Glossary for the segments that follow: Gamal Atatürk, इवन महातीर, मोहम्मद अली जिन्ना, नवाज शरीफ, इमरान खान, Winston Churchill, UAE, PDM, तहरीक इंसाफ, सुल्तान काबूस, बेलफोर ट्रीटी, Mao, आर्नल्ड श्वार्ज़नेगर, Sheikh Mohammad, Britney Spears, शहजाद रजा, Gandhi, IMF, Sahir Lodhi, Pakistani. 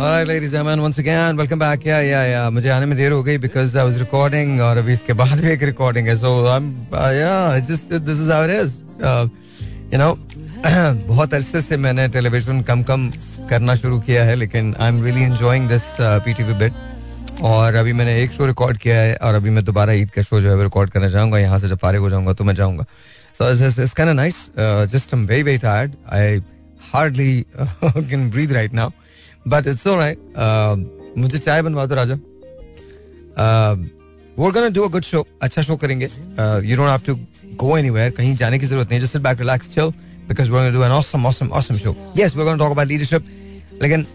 मुझे आने में देर हो गई बिकॉज आई वाज रिकॉर्डिंग और अभी इसके बाद भी एक रिकॉर्डिंग है. So this is how it is, you know. बहुत अरसे से मैंने टेलीविजन कम करना शुरू किया है, लेकिन I am really enjoying this PTV bit. और अभी मैंने एक शो रिकॉर्ड किया है और अभी मैं दोबारा ईद का शो जो है रिकॉर्ड करना चाहूँगा. यहाँ से जब फारिग हो जाऊँगा तो मैं जाऊँगा. So it's kind of nice, just I am very very tired, I hardly can breathe right now, but it's alright. मुझे चाय बनवा दो राजा. We're gonna do a good show. अच्छा शो करेंगे. You don't have to go anywhere. कहीं जाने की जरूरत नहीं. Just sit back, relax, chill, because we're gonna do an awesome show. Yes, we're gonna talk about leadership. लेकिन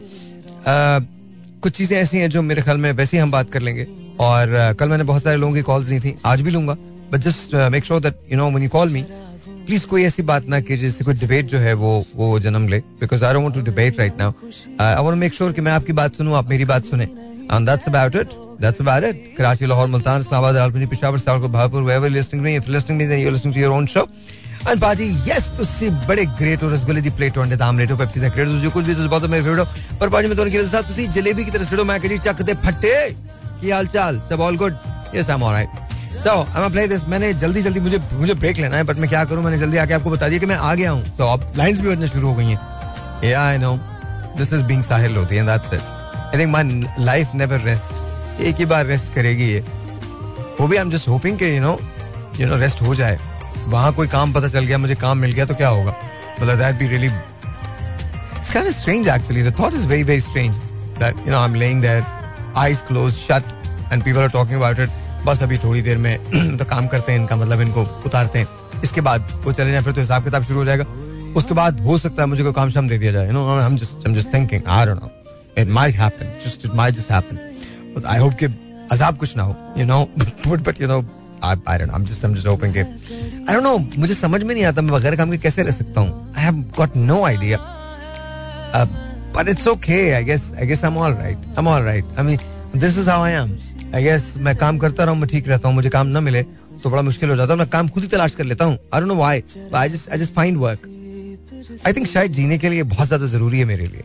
कुछ चीज़ें ऐसी हैं जो मेरे ख्याल में वैसे ही हम बात कर लेंगे. और कल मैंने बहुत सारे लोगों की कॉल्स ली थी, आज भी लूंगा, but just make sure that you know when you call me please कोई ऐसी बात ना कि जिससे कोई डिबेट जो है वो जन्म ले, because I don't want to debate right now. I want to make sure कि मैं आपकी बात सुनूं, आप मेरी बात सुने. And that's about it. Karachi, Lahore, Multan, Islamabad, Rawalpindi, Peshawar, Sialkot, Bhagalpur, whoever listening me, if listening me then you listening to your own show. और बाजी यस तुसी बड़े ग्रेट हो, रसगुल्ले दी प्लेट हो, अंडे दाम लेटो, पेप्सी दा क्रेड, जो कुछ भी तुस बहुत मेरे फेवरेट हो. पर बाजी मैं तो उनकी रजा तुसी जलेबी की तरह से लो, मैं कह चक दे फटे की हाल चाल, सब all good. Yes I am alright. So I am play this. मैंने जल्दी मुझे ब्रेक लेना है, बट मैं क्या करूं, मैंने जल्दी आके आपको बता दिया कि मैं आ गया हूं. सो अब लाइंस भी बजने शुरू हो गई हैं. Yeah I know this is being Sahir Lodhi and that's it. I think my life never rest, एक ही बार रेस्ट करेगी ये, वो भी आई एम जस्ट होपिंग कि यू नो रेस्ट हो जाए. वहाँ कोई काम पता चल गया, मुझे काम मिल गया तो क्या होगा, मतलब that be really it's kind of strange actually. The thought is very very strange that you know I am laying there eyes close shut and people are talking about it. बस अभी थोड़ी देर में तो काम करते हैं इनका, मतलब इनको उतारते हैं, इसके बाद वो चले जाए, फिर तो हिसाब किताब शुरू हो जाएगा. उसके बाद हो सकता है मुझे कोई काम शाम दे दिया जाए, you know. I am just thinking, I don't know, it might happen, just it might just happen, but I hope कि अजाब कुछ ना हो, you know. But you know I don't know. I'm just hoping कि I don't know. मुझे समझ में नहीं आता मैं बगैर काम के कैसे रह सकता हूँ. I have got no idea. But it's okay. I guess I'm all right. I mean, this is how I am. I guess मैं काम करता रहूँ, मैं ठीक रहता हूँ. मुझे काम ना मिले तो बड़ा मुश्किल हो जाता है. मैं काम खुद ही तलाश कर लेता हूँ. I don't know why. But I just find work. I think शायद जीने के लिए बहुत ज़्यादा ज़रूरी है मेरे लिए.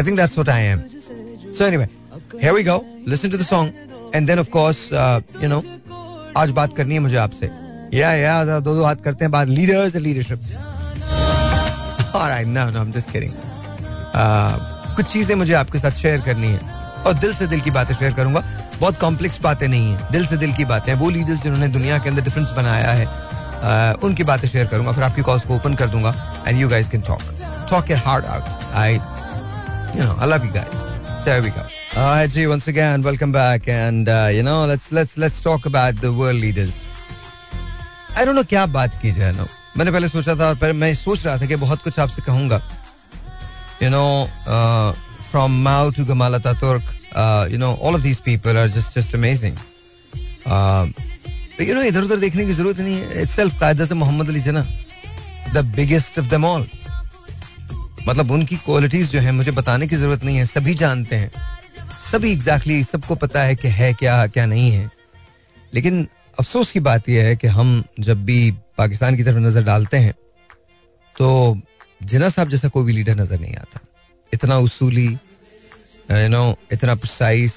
I think that's what I am. So anyway, here we go. Listen to the song, and then of course, you know. आज बात करनी है मुझे आपसे. या दो हाथ करते हैं बात. Leaders and leadership. Alright, no I am just kidding. कुछ चीजें मुझे आपके साथ शेयर करनी है और दिल से दिल की बातें शेयर करूंगा. बहुत कॉम्प्लेक्स बातें नहीं है, दिल से दिल की बातें. वो लीडर्स जिन्होंने दुनिया के अंदर डिफरेंस बनाया है, उनकी बातें शेयर करूंगा. फिर आपकी कॉल्स को ओपन कर दूंगा and you guys can talk your heart out. I love you guys. So here we go. Hi G, once again, welcome back, and you know, let's talk about the world leaders. I don't know क्या बात की जाए ना. मैंने पहले सोचा था और मैं सोच रहा था कि बहुत कुछ आपसे कहूँगा. You know, from Mao to Gamal Atatürk, you know, all of these people are just amazing. You know, इधर उधर देखने की जरूरत नहीं है. Itself कायदे से मोहम्मद अली जिन्ना, the biggest of them all. मतलब उनकी qualities जो हैं मुझे बताने की जरूरत नहीं है. सभी जानते हैं, सभी एग्जैक्टली सबको पता है कि है क्या क्या नहीं है. लेकिन अफसोस की बात यह है कि हम जब भी पाकिस्तान की तरफ नज़र डालते हैं तो जिन्ना साहब जैसा कोई भी लीडर नज़र नहीं आता. इतना उसूली, यू नो, इतना प्रिसाइस,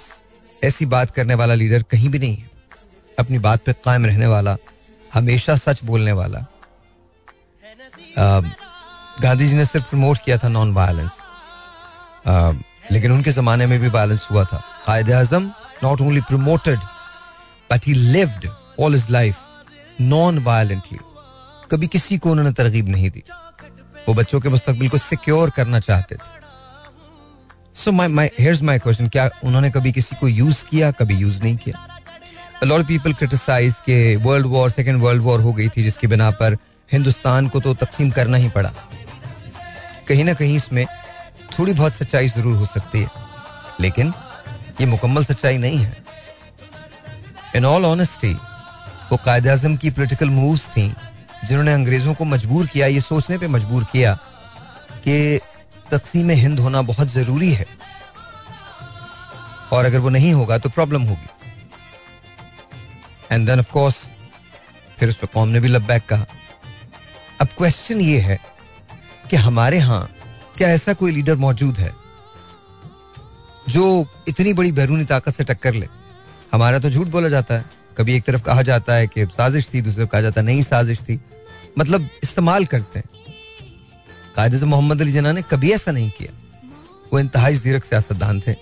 ऐसी बात करने वाला लीडर कहीं भी नहीं है. अपनी बात पे कायम रहने वाला, हमेशा सच बोलने वाला. गांधी जी ने सिर्फ प्रमोट किया था नॉन वायलेंस, लेकिन उनके जमाने में भी वायलेंस हुआ था. Quaid-e-Azam not only promoted but he lived all his life non violently. कभी किसी को उन्होंने तरगीब नहीं दी. वो बच्चों के मुस्तकबिल को सिक्योर करना चाहते थे. सो हियर्स माय क्वेश्चन, क्या उन्होंने कभी किसी को यूज किया? कभी यूज नहीं किया. A lot of people criticise के world war, second world war हो गई थी, जिसकी बिना पर हिंदुस्तान को तो तकसीम करना ही पड़ा. कहीं ना कहीं इसमें थोड़ी बहुत सच्चाई जरूर हो सकती है, लेकिन ये मुकम्मल सच्चाई नहीं है. इन ऑल ऑनेस्टी, वो कायद-ए-आज़म की पॉलिटिकल मूव्स थी जिन्होंने अंग्रेजों को मजबूर किया, ये सोचने पे मजबूर किया कि तकसीम हिंद होना बहुत जरूरी है, और अगर वो नहीं होगा तो प्रॉब्लम होगी. एंड देन ऑफ कोर्स फिर उस पर कौम ने भी लब्बैक कहा. अब क्वेश्चन ये है कि हमारे यहाँ क्या ऐसा कोई लीडर मौजूद है जो इतनी बड़ी बैरूनी ताकत से टक्कर ले। हमारा तो झूठ बोला जाता है, कभी एक तरफ कहा जाता है कि साजिश थी, दूसरी तरफ कहा जाता है नहीं साजिश थी, मतलब इस्तेमाल करते हैं। कायदे मोहम्मद अली जिन्ना ने कभी ऐसा नहीं किया, वो इंतहाई ज़ीरक सियासतदान थे।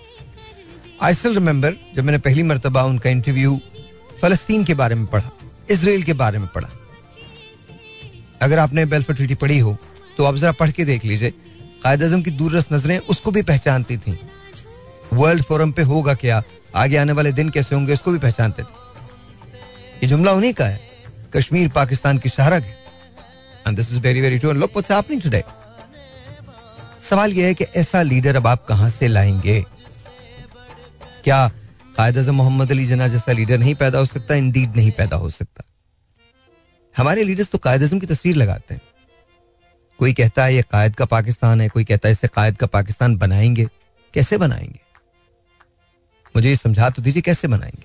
आई स्टिल रिमेंबर जब मैंने पहली मरतबा उनका इंटरव्यू फ़लस्तीन के बारे में पढ़ा, इसराइल के बारे में पढ़ा। अगर आपने बेलफोर ट्रीटी पढ़ी हो तो आप जरा पढ़ के देख लीजिए। कायदे आज़म की दूरदर्शी नजरें उसको भी पहचानती थीं, वर्ल्ड फोरम पे होगा क्या, आगे आने वाले दिन कैसे होंगे, उसको भी पहचानते थे। ये जुमला उन्हीं का है, कश्मीर पाकिस्तान की शाहराग है, and this is very very true and look what's happening today. सवाल यह है कि ऐसा लीडर अब आप कहां से लाएंगे? क्या कायदे आज़म मोहम्मद अली जिन्ना जैसा लीडर नहीं पैदा हो सकता? इंडीड नहीं पैदा हो सकता। हमारे लीडर्स तो कायदे आज़म की तस्वीर लगाते हैं, कोई कहता है ये कायद का पाकिस्तान है, कोई कहता है इसे कायद का पाकिस्तान बनाएंगे। कैसे बनाएंगे? मुझे समझा तो दीजिए, कैसे बनाएंगे?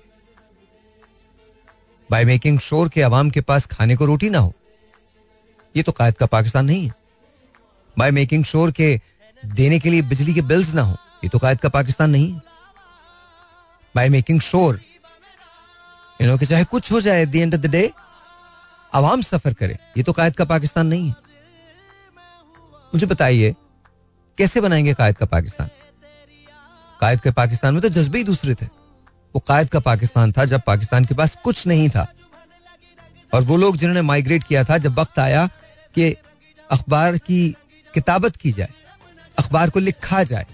बाय मेकिंग श्योर के आवाम के पास खाने को रोटी ना हो, ये तो कायद का पाकिस्तान नहीं है। बाय मेकिंग श्योर के देने के लिए बिजली के बिल्स ना हो, ये तो कायद का पाकिस्तान नहीं है। बाय मेकिंग श्योर कि चाहे कुछ हो जाए, at the end of the day आवाम सफर करे, ये तो कायद का पाकिस्तान नहीं है। मुझे बताइए कैसे बनाएंगे कायद का पाकिस्तान? कायद के पाकिस्तान में तो जज्बे ही दूसरे थे। वो कायद का पाकिस्तान था जब पाकिस्तान के पास कुछ नहीं था, और वो लोग जिन्होंने माइग्रेट किया था जब वक्त आया कि अखबार की किताबत की जाए, अखबार को लिखा जाए,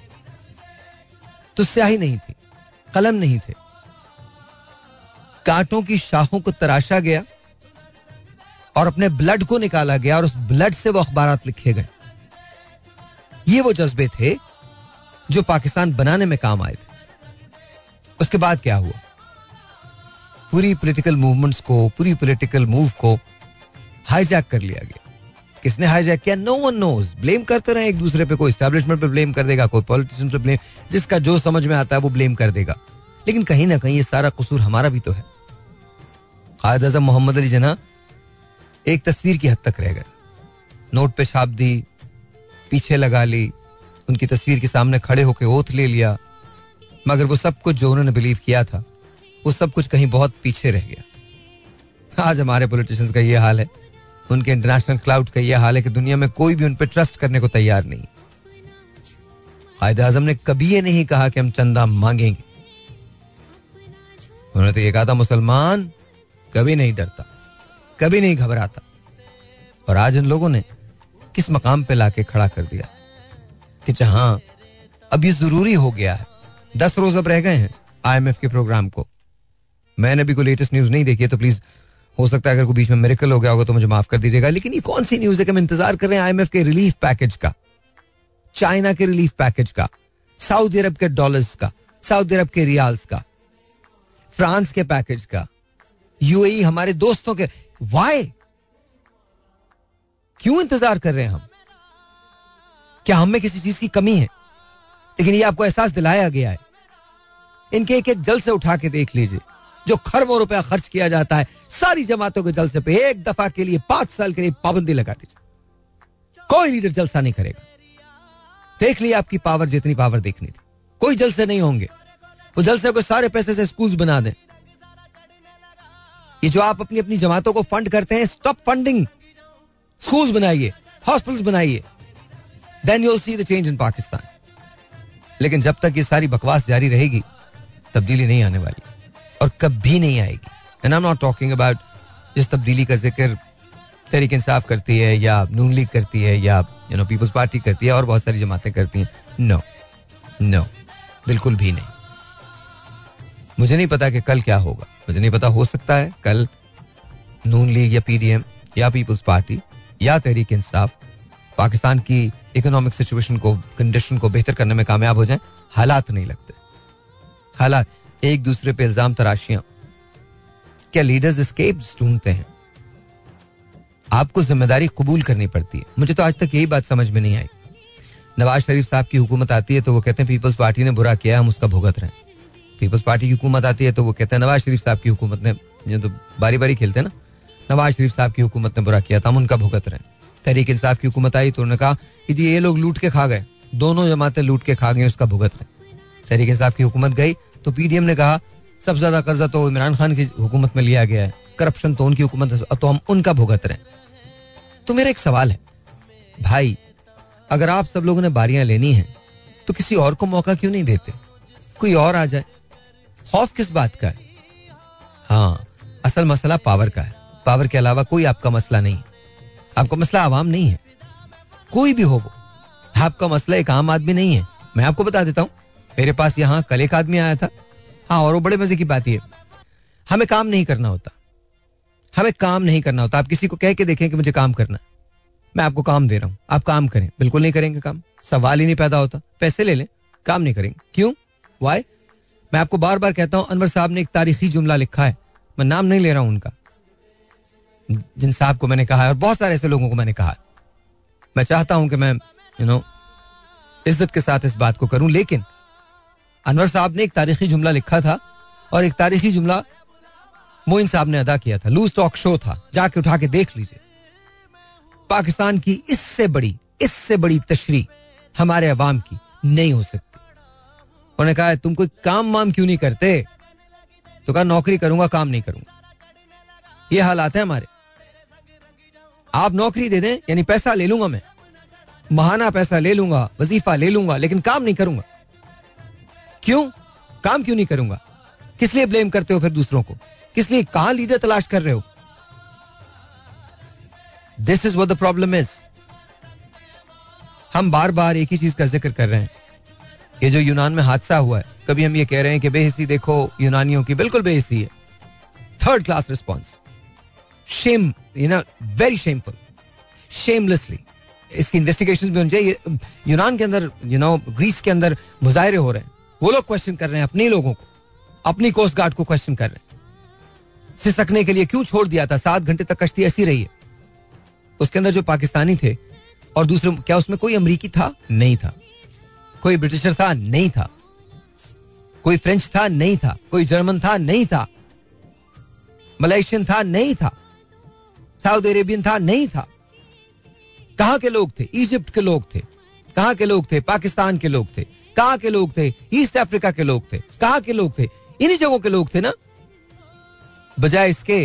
तो स्याही नहीं थी, कलम नहीं थे, कांटों की शाखों को तराशा गया और अपने ब्लड को निकाला गया और उस ब्लड से वो अखबारात लिखे गए। ये वो जज्बे थे जो पाकिस्तान बनाने में काम आए थे। उसके बाद क्या हुआ? पूरी पॉलिटिकल मूवमेंट्स को, पूरी पॉलिटिकल मूव को हाईजैक कर लिया गया। किसने हाईजैक किया? No one knows. ब्लेम करते रहे एक दूसरे पे, कोई एस्टेब्लिशमेंट पे ब्लेम कर देगा, कोई पॉलिटिशियन पे ब्लेम, जिसका जो समझ में आता है वो ब्लेम कर देगा। लेकिन कहीं ना कहीं ये सारा कसूर हमारा भी तो है। कायदे आज़म मोहम्मद अली जिन्ना एक तस्वीर की हद तक रह गए। नोट पे छाप दी, पीछे लगा ली, उनकी तस्वीर के सामने खड़े होकर ओथ ले लिया, मगर वो सब कुछ जो उन्होंने बिलीव किया था वो सब कुछ कहीं बहुत पीछे रह गया। आज हमारे पॉलिटिशियंस का ये हाल है, उनके इंटरनेशनल क्लाउड का ये हाल है कि दुनिया में कोई भी उन पर ट्रस्ट करने को तैयार नहीं। कायदे आज़म ने कभी ये नहीं कहा कि हम चंदा मांगेंगे, उन्होंने तो ये कहा था मुसलमान कभी नहीं डरता, कभी नहीं घबराता। और आज इन लोगों ने किस मकाम पे लाके खड़ा कर दिया कि जहां अब ये जरूरी हो गया है। 10 रोज अब रह गए हैं IMF के प्रोग्राम को। मैंने अभी कोई लेटेस्ट न्यूज नहीं देखी है, तो प्लीज हो सकता है अगर कोई बीच में मिरेकल हो गया होगा तो मुझे माफ कर दीजिएगा, लेकिन ये कौन सी न्यूज है कि हम इंतजार कर रहे हैं IMF के रिलीफ पैकेज का, चाइना के रिलीफ पैकेज का, सऊदी अरब के डॉलर्स का, सऊदी अरब के रियाल्स का, फ्रांस के पैकेज का, UAE हमारे दोस्तों के। वाई? क्यों इंतजार कर रहे हैं हम? क्या हम में किसी चीज की कमी है? लेकिन ये आपको एहसास दिलाया गया है। इनके एक एक जलसे उठा के देख लीजिए जो खरबों रुपया खर्च किया जाता है। सारी जमातों के जलसे पे एक दफा के लिए 5 साल के लिए पाबंदी लगा दीजिए, कोई लीडर जलसा नहीं करेगा। देख लिया आपकी पावर, जितनी पावर देखनी थी, कोई जलसे नहीं होंगे। वो जलसे को सारे पैसे से स्कूल्स बना दें। ये जो आप अपनी अपनी जमातों को फंड करते हैं, स्टॉप फंडिंग। स्कूल्स बनाइए, हॉस्पिटल्स बनाइए, then you will see the change in Pakistan. लेकिन जब तक ये सारी बकवास जारी रहेगी तब्दीली नहीं आने वाली, और कभी नहीं आएगी। And I am not talking about जिस तब्दीली का जिक्र तहरीक इंसाफ करती है या नून लीग करती है या पीपल्स पार्टी करती है और बहुत सारी जमातें करती हैं। नो, बिल्कुल भी नहीं। मुझे नहीं पता कि कल क्या होगा, मुझे नहीं पता, हो सकता है कल नून लीग या PDM या पीपल्स पार्टी या तहरीक इंसाफ पाकिस्तान की इकोनॉमिक सिचुएशन को, कंडीशन को बेहतर करने में कामयाब हो जाए। हालात नहीं लगते, हालात एक दूसरे पे इल्जाम तराशियां। क्या लीडर्स एस्केप्स ढूंढते हैं? आपको जिम्मेदारी कबूल करनी पड़ती है। मुझे तो आज तक यही बात समझ में नहीं आई। नवाज शरीफ साहब की हुकूमत आती है तो वो कहते हैं पीपल्स पार्टी ने बुरा किया, हम उसका भुगत रहे हैं। पीपल्स पार्टी की हुकूमत आती है तो वो कहते हैं नवाज शरीफ साहब की हुकूमत ने, ये तो बारी बारी खेलते हैं ना, नवाज शरीफ साहब की हुकूमत ने बुरा किया था, हम उनका भुगत रहे हैं। तहरीक इंसाफ की हुकूमत आई तो उन्होंने कहा कि जी ये लोग लूट के खा गए, दोनों जमातें लूट के खा गए, उसका भुगत रहे हैं। तहरीक इंसाफ की हुकूमत गई तो पीडीएम ने कहा सबसे ज्यादा कर्जा तो इमरान खान की हुकूमत में लिया गया है, करप्शन तो उनकी हुकूमत, तो हम उनका भुगत रहे हैं। तो मेरा एक सवाल है भाई, अगर आप सब लोगों ने बारियां लेनी है तो किसी और को मौका क्यों नहीं देते, कोई और आ जाए। खौफ किस बात का है? हाँ, असल मसला पावर का है, पावर के अलावा कोई आपका मसला नहीं है। आपका मसला आवाम नहीं है, कोई भी हो वो, आपका मसला एक आम आदमी नहीं है। मैं आपको बता देता हूँ, मेरे पास यहाँ कल एक आदमी आया था, हाँ, और वो बड़े मजे की बात है, हमें काम नहीं करना होता, हमें काम नहीं करना होता। आप किसी को कह के देखें कि मुझे काम करना है, मैं आपको काम दे रहा हूँ, आप काम करें, बिल्कुल नहीं करेंगे काम, सवाल ही नहीं पैदा होता, पैसे ले लें, काम नहीं करेंगे, क्यों, वाई? मैं आपको बार बार कहता हूँ, अनवर साहब ने एक तारीखी जुमला लिखा है, मैं नाम नहीं ले रहा हूँ उनका, जिन साहब को मैंने कहा है और बहुत सारे ऐसे लोगों को मैंने कहा है। मैं चाहता हूँ कि मैं इज्जत के साथ इस बात को करूँ, लेकिन अनवर साहब ने एक तारीखी जुमला लिखा था और एक तारीखी जुमला मोइन साहब ने अदा किया था, लूज टॉक शो था, जाके उठा के देख लीजिए। पाकिस्तान की इससे बड़ी तशरीह हमारे अवाम की नहीं हो सकती। उन्होंने कहा तुम कोई काम वाम क्यों नहीं करते, तो कहा नौकरी करूंगा, काम नहीं करूंगा। ये हालात है हमारे, आप नौकरी दे दें यानी पैसा ले लूंगा, मैं महाना पैसा ले लूंगा, वजीफा ले लूंगा, लेकिन काम नहीं करूंगा। क्यों काम क्यों नहीं करूंगा? किस लिए ब्लेम करते हो फिर दूसरों को, किस लिए, कहां लीडर तलाश कर रहे हो? This is what the problem is. हम बार बार एक ही चीज का जिक्र कर रहे हैं, ये जो यूनान में हादसा हुआ है, कभी हम ये कह रहे हैं कि बेहिसी देखो यूनानियों की, बिल्कुल बेहिसी है, third class response, shame, very shameful, shamelessly. इसकी इन्वेस्टिगेशन भी होनी चाहिए। यूनान के अंदर ग्रीस के अंदर मुजाहरे हो रहे हैं, वो लोग क्वेश्चन कर रहे हैं अपने लोगों को, अपनी कोस्ट गार्ड को क्वेश्चन कर रहे हैं, सिसकने के लिए क्यों छोड़ दिया था, 7 घंटे तक कश्ती ऐसी रही है, उसके अंदर जो पाकिस्तानी थे और दूसरे, क्या उसमें कोई अमरीकी था? नहीं था। कोई ब्रिटिशर था? नहीं था। कोई फ्रेंच था? नहीं था। कोई जर्मन था? नहीं था। मलेशियन था? नहीं था। सऊदी अरेबियन था? नहीं था। कहाँ के लोग थे? इजिप्ट के लोग थे। कहाँ के लोग थे? पाकिस्तान के लोग थे। कहाँ के लोग थे? ईस्ट अफ्रीका के लोग थे। कहाँ के लोग थे? इन्हीं जगहों के लोग थे ना। बजाय इसके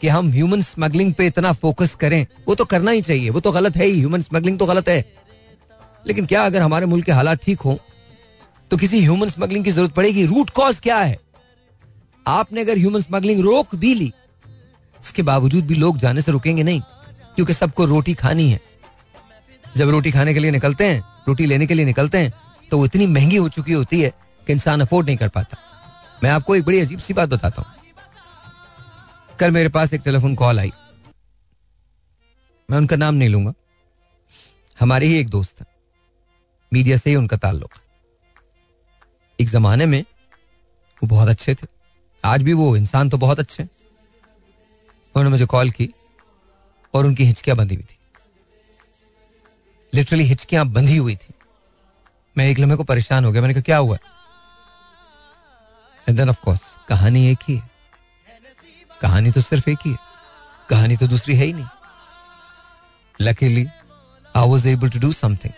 कि हम ह्यूमन स्मगलिंग पे इतना फोकस करें, वो तो करना ही चाहिए, वो तो गलत है ही, ह्यूमन स्मगलिंग तो गलत है, लेकिन क्या अगर हमारे मुल्क के हालात ठीक हो तो किसी ह्यूमन स्मगलिंग की जरूरत पड़ेगी? रूट कॉज क्या है? आपने अगर ह्यूमन स्मगलिंग रोक भी ली, इसके बावजूद भी लोग जाने से रुकेंगे नहीं, क्योंकि सबको रोटी खानी है। जब रोटी खाने के लिए निकलते हैं, रोटी लेने के लिए निकलते हैं, तो वो इतनी महंगी हो चुकी होती है कि इंसान अफोर्ड नहीं कर पाता। मैं आपको एक बड़ी अजीब सी बात बताता हूं। कल मेरे पास एक टेलीफोन कॉल आई, मैं उनका नाम नहीं लूंगा, हमारे ही एक दोस्त है, मीडिया से ही उनका ताल्लुक। एक जमाने में वो बहुत अच्छे थे, आज भी वो इंसान तो बहुत अच्छे हैं। उन्होंने मुझे कॉल की और उनकी हिचकियां बंधी हुई थी, लिटरली हिचकियां बंधी हुई थी। मैं एक लम्हे को परेशान हो गया, मैंने कहा क्या हुआ? एंड देन ऑफ कोर्स कहानी एक ही है, कहानी तो सिर्फ एक ही है, कहानी तो दूसरी है ही नहीं। Luckily I was able to do something,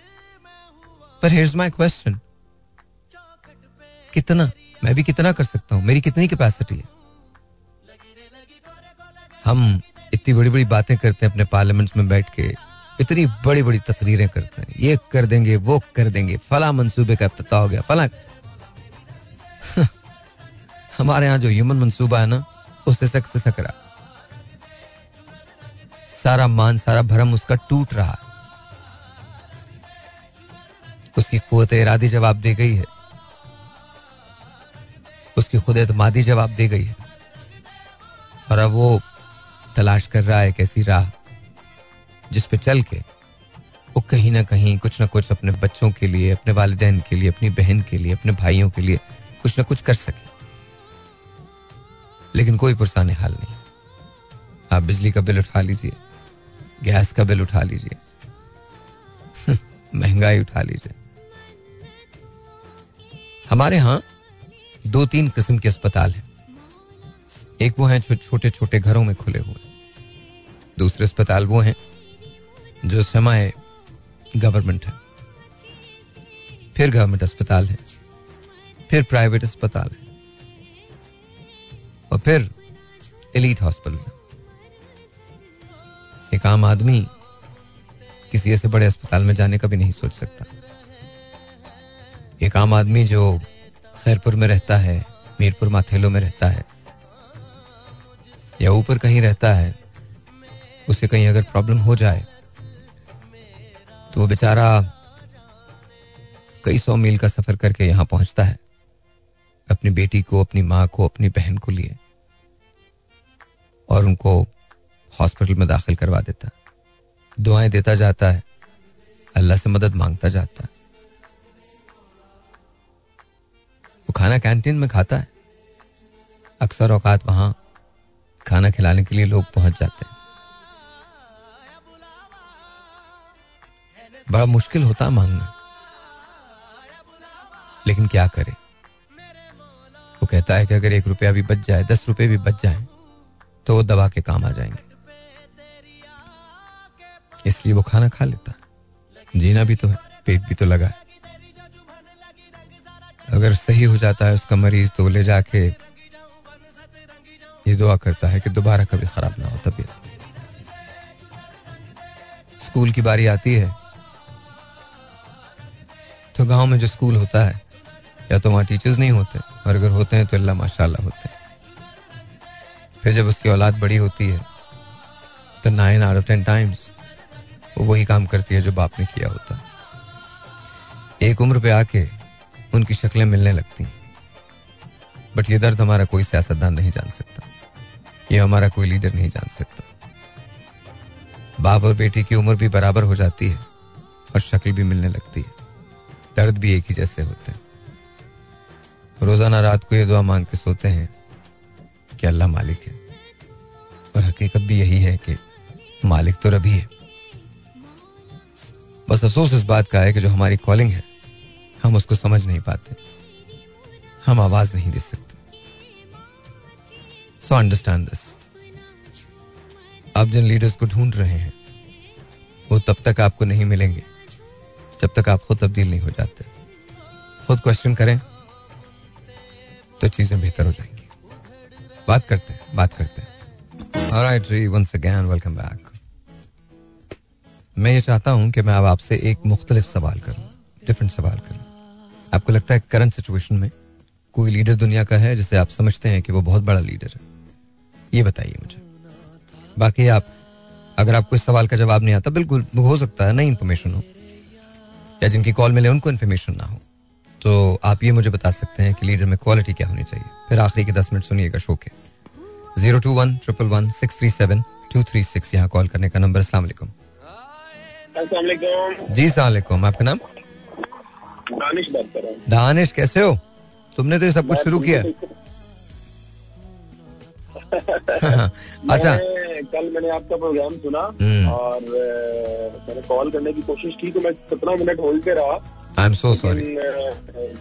पर here's my question, कितना, मैं भी कितना कर सकता हूं, मेरी कितनी कैपेसिटी है? हम इतनी बड़ी बड़ी बातें करते हैं अपने पार्लियामेंट्स में बैठ के, इतनी बड़ी बड़ी तकरीरें करते हैं, ये कर देंगे, वो कर देंगे, फला मंसूबे का इफ्तिताह हो गया, फला। हमारे यहाँ जो ह्यूमन मंसूबा है ना, उससे सक से सकरा, सारा मान सारा भरम उसका टूट रहा है, उसकी कुव्वत इरादी जवाब दे गई है, उसकी खुद एतमादी जवाब दे गई है, और अब वो तलाश कर रहा है कैसी राह जिस पे चल के वो कहीं ना कहीं कुछ ना कुछ अपने बच्चों के लिए, अपने वालिदैन के लिए, अपनी बहन के लिए, अपने भाइयों के लिए कुछ ना कुछ कर सके। लेकिन कोई पुरसाने हाल नहीं। आप बिजली का बिल उठा लीजिए, गैस का बिल उठा लीजिए, महंगाई उठा लीजिए। हमारे यहाँ 2-3 किस्म के अस्पताल हैं। एक वो हैं जो छोटे छोटे घरों में खुले हुए, दूसरे अस्पताल वो हैं जो समाए गवर्नमेंट है, फिर गवर्नमेंट अस्पताल है, फिर प्राइवेट अस्पताल है और फिर एलीट हॉस्पिटल। एक आम आदमी किसी ऐसे बड़े अस्पताल में जाने का भी नहीं सोच सकता। एक आम आदमी जो खैरपुर में रहता है, मीरपुर माथेलो में रहता है या ऊपर कहीं रहता है, उसे कहीं अगर प्रॉब्लम हो जाए तो वो बेचारा कई सौ मील का सफर करके यहाँ पहुंचता है अपनी बेटी को, अपनी माँ को, अपनी बहन को लिए, और उनको हॉस्पिटल में दाखिल करवा देता है, दुआएं देता जाता है, अल्लाह से मदद मांगता जाता है। वो खाना कैंटीन में खाता है, अक्सर औकात वहाँ खाना खिलाने के लिए लोग पहुंच जाते हैं। बड़ा मुश्किल होता है मांगना, लेकिन क्या करे। वो कहता है कि अगर 1 रुपया भी बच जाए, 10 रुपए भी बच जाए तो वो दवा के काम आ जाएंगे, इसलिए वो खाना खा लेता। जीना भी तो है, पेट भी तो लगा है। अगर सही हो जाता है उसका मरीज तो ले जाके ये दुआ करता है कि दोबारा कभी खराब ना हो तबीयत। स्कूल की बारी आती है तो गांव में जो स्कूल होता है या तो वहाँ टीचर्स नहीं होते, और अगर होते हैं तो अल्लाह माशाल्लाह होते हैं। फिर जब उसकी औलाद बड़ी होती है तो 9 out of 10 टाइम्स वो वही काम करती है जो बाप ने किया होता है। एक उम्र पे आके उनकी शक्लें मिलने लगती हैं, बट ये दर्द हमारा कोई सियासतदान नहीं जान सकता, ये हमारा कोई लीडर नहीं जान सकता। बाप और बेटी की उम्र भी बराबर हो जाती है और शक्ल भी मिलने लगती है, दर्द भी एक ही जैसे होते हैं। रोजाना रात को ये दुआ मांग के सोते हैं कि अल्लाह मालिक है, और हकीकत भी यही है कि मालिक तो रबी है। बस अफसोस इस बात का है कि जो हमारी कॉलिंग है हम उसको समझ नहीं पाते, हम आवाज नहीं दे सकते। So understand this. आप जिन लीडर्स को ढूंढ रहे हैं वो तब तक आपको नहीं मिलेंगे जब तक आप खुद तब्दील नहीं हो जाते। खुद क्वेश्चन करें तो चीजें बेहतर हो जाएंगी। बात करते हैं। ऑलराइट जी, वंस अगेन वेलकम बैक। मैं ये चाहता हूं कि मैं अब आपसे एक मुख्तलिफ सवाल करूं, डिफरेंट सवाल करूं। आपको लगता है करंट सिचुएशन में कोई लीडर दुनिया का है जिसे आप समझते हैं कि वो बहुत बड़ा लीडर है? ये बताइए मुझे। बाकी आप, अगर आपको इस सवाल का जवाब नहीं आता, बिल्कुल हो सकता है नई इंफॉर्मेशन हो या जिनकी कॉल मिले उनको इन्फॉर्मेशन ना हो, तो आप ये मुझे बता सकते हैं कि लीडर में क्वालिटी क्या होनी चाहिए। फिर आखिरी के 10 मिनट सुनिएगा शो के। 021-111-637-236 यहाँ कॉल करने का नंबर। अस्सलाम वालेकुम जी। सलाम, आपका नाम? दानिश बात कर रहा हूं। दानिश, कैसे हो? तुमने तो ये सब कुछ शुरू किया। अच्छा, कल मैंने आपका प्रोग्राम सुना और मैंने कॉल करने की कोशिश की तो मैं 17 मिनट होल्ड पे रहा। I am so sorry,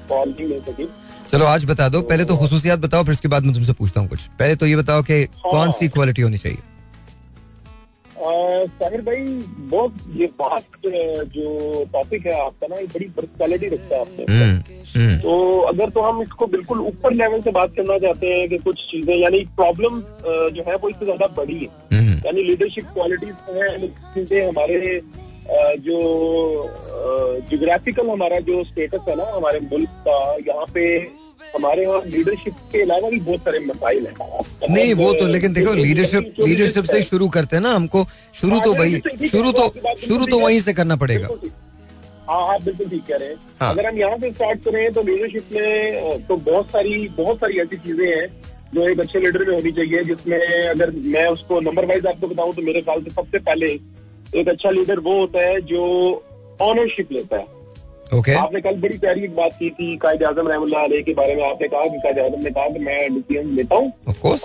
call नहीं ले सकी। चलो आज बता दो, पहले तो खुसूसियात बताओ, फिर इसके बाद मैं तुमसे पूछता हूँ कुछ। पहले तो ये बताओ कि कौन सी क्वालिटी होनी चाहिए? साहिर भाई, बहुत ये बात जो टॉपिक है आपका ना, ये बड़ी पर्सनैलिटी रखता है आपने। तो अगर तो हम इसको बिल्कुल ऊपर लेवल से बात करना चाहते हैं कि कुछ चीजें, यानी प्रॉब्लम जो है वो इससे ज्यादा बड़ी है, यानी लीडरशिप क्वालिटीज हैं हमारे जो ज्योग्राफिकल हमारा जो स्टेटस है ना हमारे मुल्क का, यहाँ पे हमारे यहाँ लीडरशिप के अलावा भी बहुत सारे मसाइल हैं। नहीं वो तो, लेकिन देखो लीडरशिप से शुरू करते हैं ना, हमको शुरू तो वहीं से करना पड़ेगा। हाँ आप बिल्कुल ठीक कह रहे हैं। अगर हम यहाँ से स्टार्ट करें तो लीडरशिप में तो बहुत सारी ऐसी चीजें हैं जो एक अच्छे लीडर में होनी चाहिए, जिसमें अगर मैं उसको नंबर वाइज आपको बताऊं तो मेरे ख्याल से सबसे पहले एक अच्छा लीडर वो होता है जो ऑनरशिप लेता है। Okay. आपने कल बड़ी प्यारी एक बात की थी कायद-ए-आज़म रहमतुल्लाह अलैह के बारे में। आपने कहा कि कायद-ए-आज़म ने कहा कि मैं डिसीजन लेता हूँ